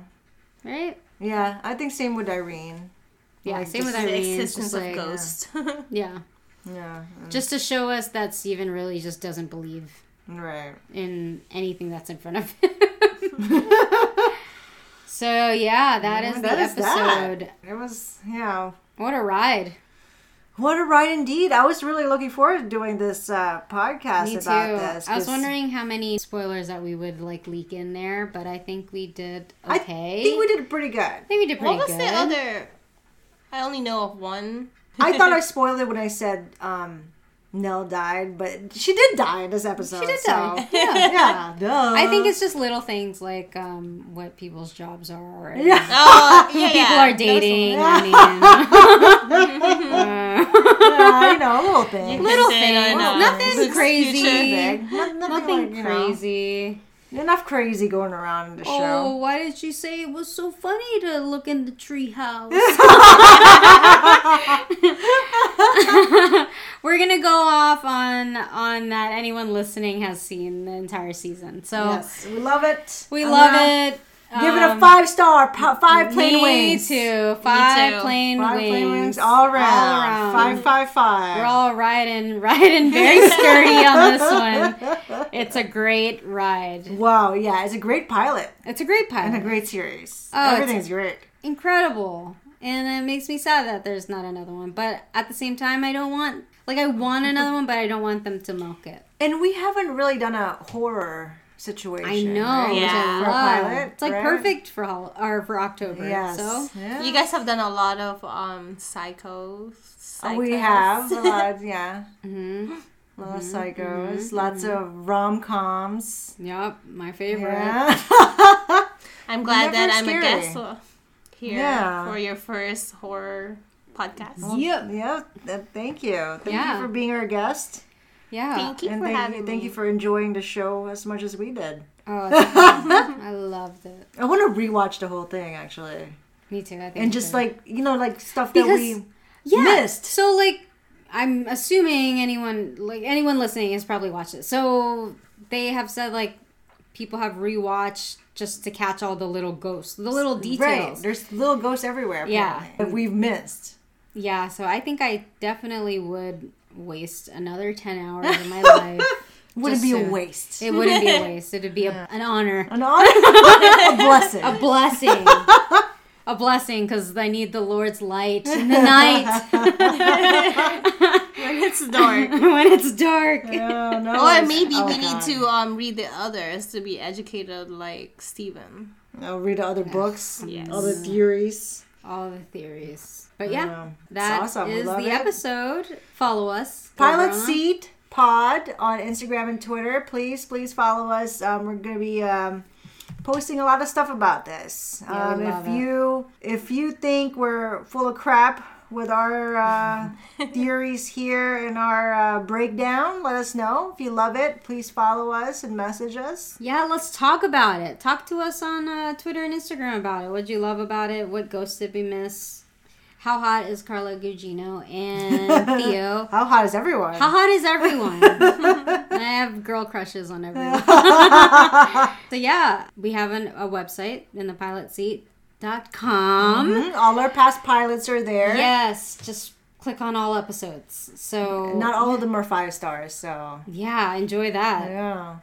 Right? Yeah. I think same with Irene. Yeah, like, same with Irene. The existence of like, ghosts. Yeah. yeah. Yeah. Just to show us that Steven really just doesn't believe right. in anything that's in front of him. So, yeah, that yeah, is that the is episode. That. It was, yeah. What a ride. What a ride indeed. I was really looking forward to doing this uh, podcast Me about too. this. Cause... I was wondering how many spoilers that we would like leak in there, but I think we did okay. I think we did pretty good. I think we did pretty good. What was good. the other... I only know of one... I thought I spoiled it when I said um, Nell died, but she did die in this episode. She did so. die. Yeah, yeah. Duh. I think it's just little things like um, what people's jobs are. And yeah. Oh, yeah, people yeah. are dating. Yeah. I mean, uh, yeah, I know, little things. Little things. Nothing crazy. Nothing, nothing like, crazy. You know. Enough crazy going around in the show. Oh, why did you say it was so funny to look in the treehouse? We're going to go off on on that. Anyone listening has seen the entire season. So yes, we love it. We love it. Give it a five star, five plain me wings. Me too. Five, me too. Plain, five wings. plain wings. All around. all around. Five, five, five. We're all riding, riding very sturdy on this one. It's a great ride. Wow, yeah. It's a great pilot. It's a great pilot. And a great series. Oh, everything's great. Incredible. And it makes me sad that there's not another one. But at the same time, I don't want, like I want another one, but I don't want them to milk it. And we haven't really done a horror situation. I know. Right? Yeah. For a pilot, it's like right? perfect for all, or for October. Yes. So yeah. You guys have done a lot of um psychos. psychos. Oh, we have a lot. Of, yeah. Mm-hmm. A lot mm-hmm. of psychos. Mm-hmm. Lots mm-hmm. of rom-coms. Yep, my favorite. Yeah. I'm glad that I'm scary. a guest here yeah. for your first horror podcast. Well, yep. Yep. Thank you. Thank yeah. you for being our guest. Yeah, thank you and for thank having you, me. Thank you for enjoying the show as much as we did. Oh, I loved it. I want to rewatch the whole thing actually. Me too. I think and just too. like you know, like stuff because, that we yeah. missed. So like, I'm assuming anyone like anyone listening has probably watched it. So they have said like people have rewatched just to catch all the little ghosts, the little details. Right. There's little ghosts everywhere. Apparently, yeah, that we've missed. Yeah. So I think I definitely would. Waste another ten hours of my life. Would it be so, a waste? It wouldn't be a waste. It'd be yeah. a, an honor. An honor? A blessing. A blessing. A blessing because I need the Lord's light in the night. When it's dark. When it's dark. Oh, no, or maybe oh, we God. need to um, read the others to be educated like Stephen. I'll read other books. Yes. Other theories. All the theories. But yeah, um, that awesome. is the it. episode. Follow us. Pilot Seat Pod on Instagram and Twitter. Please, please follow us. Um, we're going to be um, posting a lot of stuff about this. Yeah, um, if it. you if you think we're full of crap with our uh, theories here and our uh, breakdown, let us know. If you love it, please follow us and message us. Yeah, let's talk about it. Talk to us on uh, Twitter and Instagram about it. What did you love about it? What ghosts did we miss? How hot is Carla Gugino and Theo? How hot is everyone? How hot is everyone? I have girl crushes on everyone. So yeah, we have an, a website, in the pilot seat. Dot com. Mm-hmm. All our past pilots are there. Yes, just click on all episodes. So not all of them are five stars. So yeah, enjoy that. Yeah.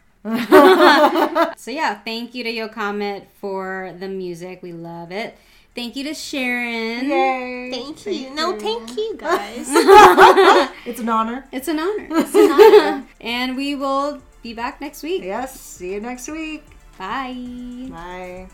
So yeah, thank you to yocomet for the music. We love it. Thank you to Sharon. Yay! Thank, thank you. you. No, thank you guys. It's an honor. It's an honor. It's an honor. And we will be back next week. Yes. See you next week. Bye. Bye.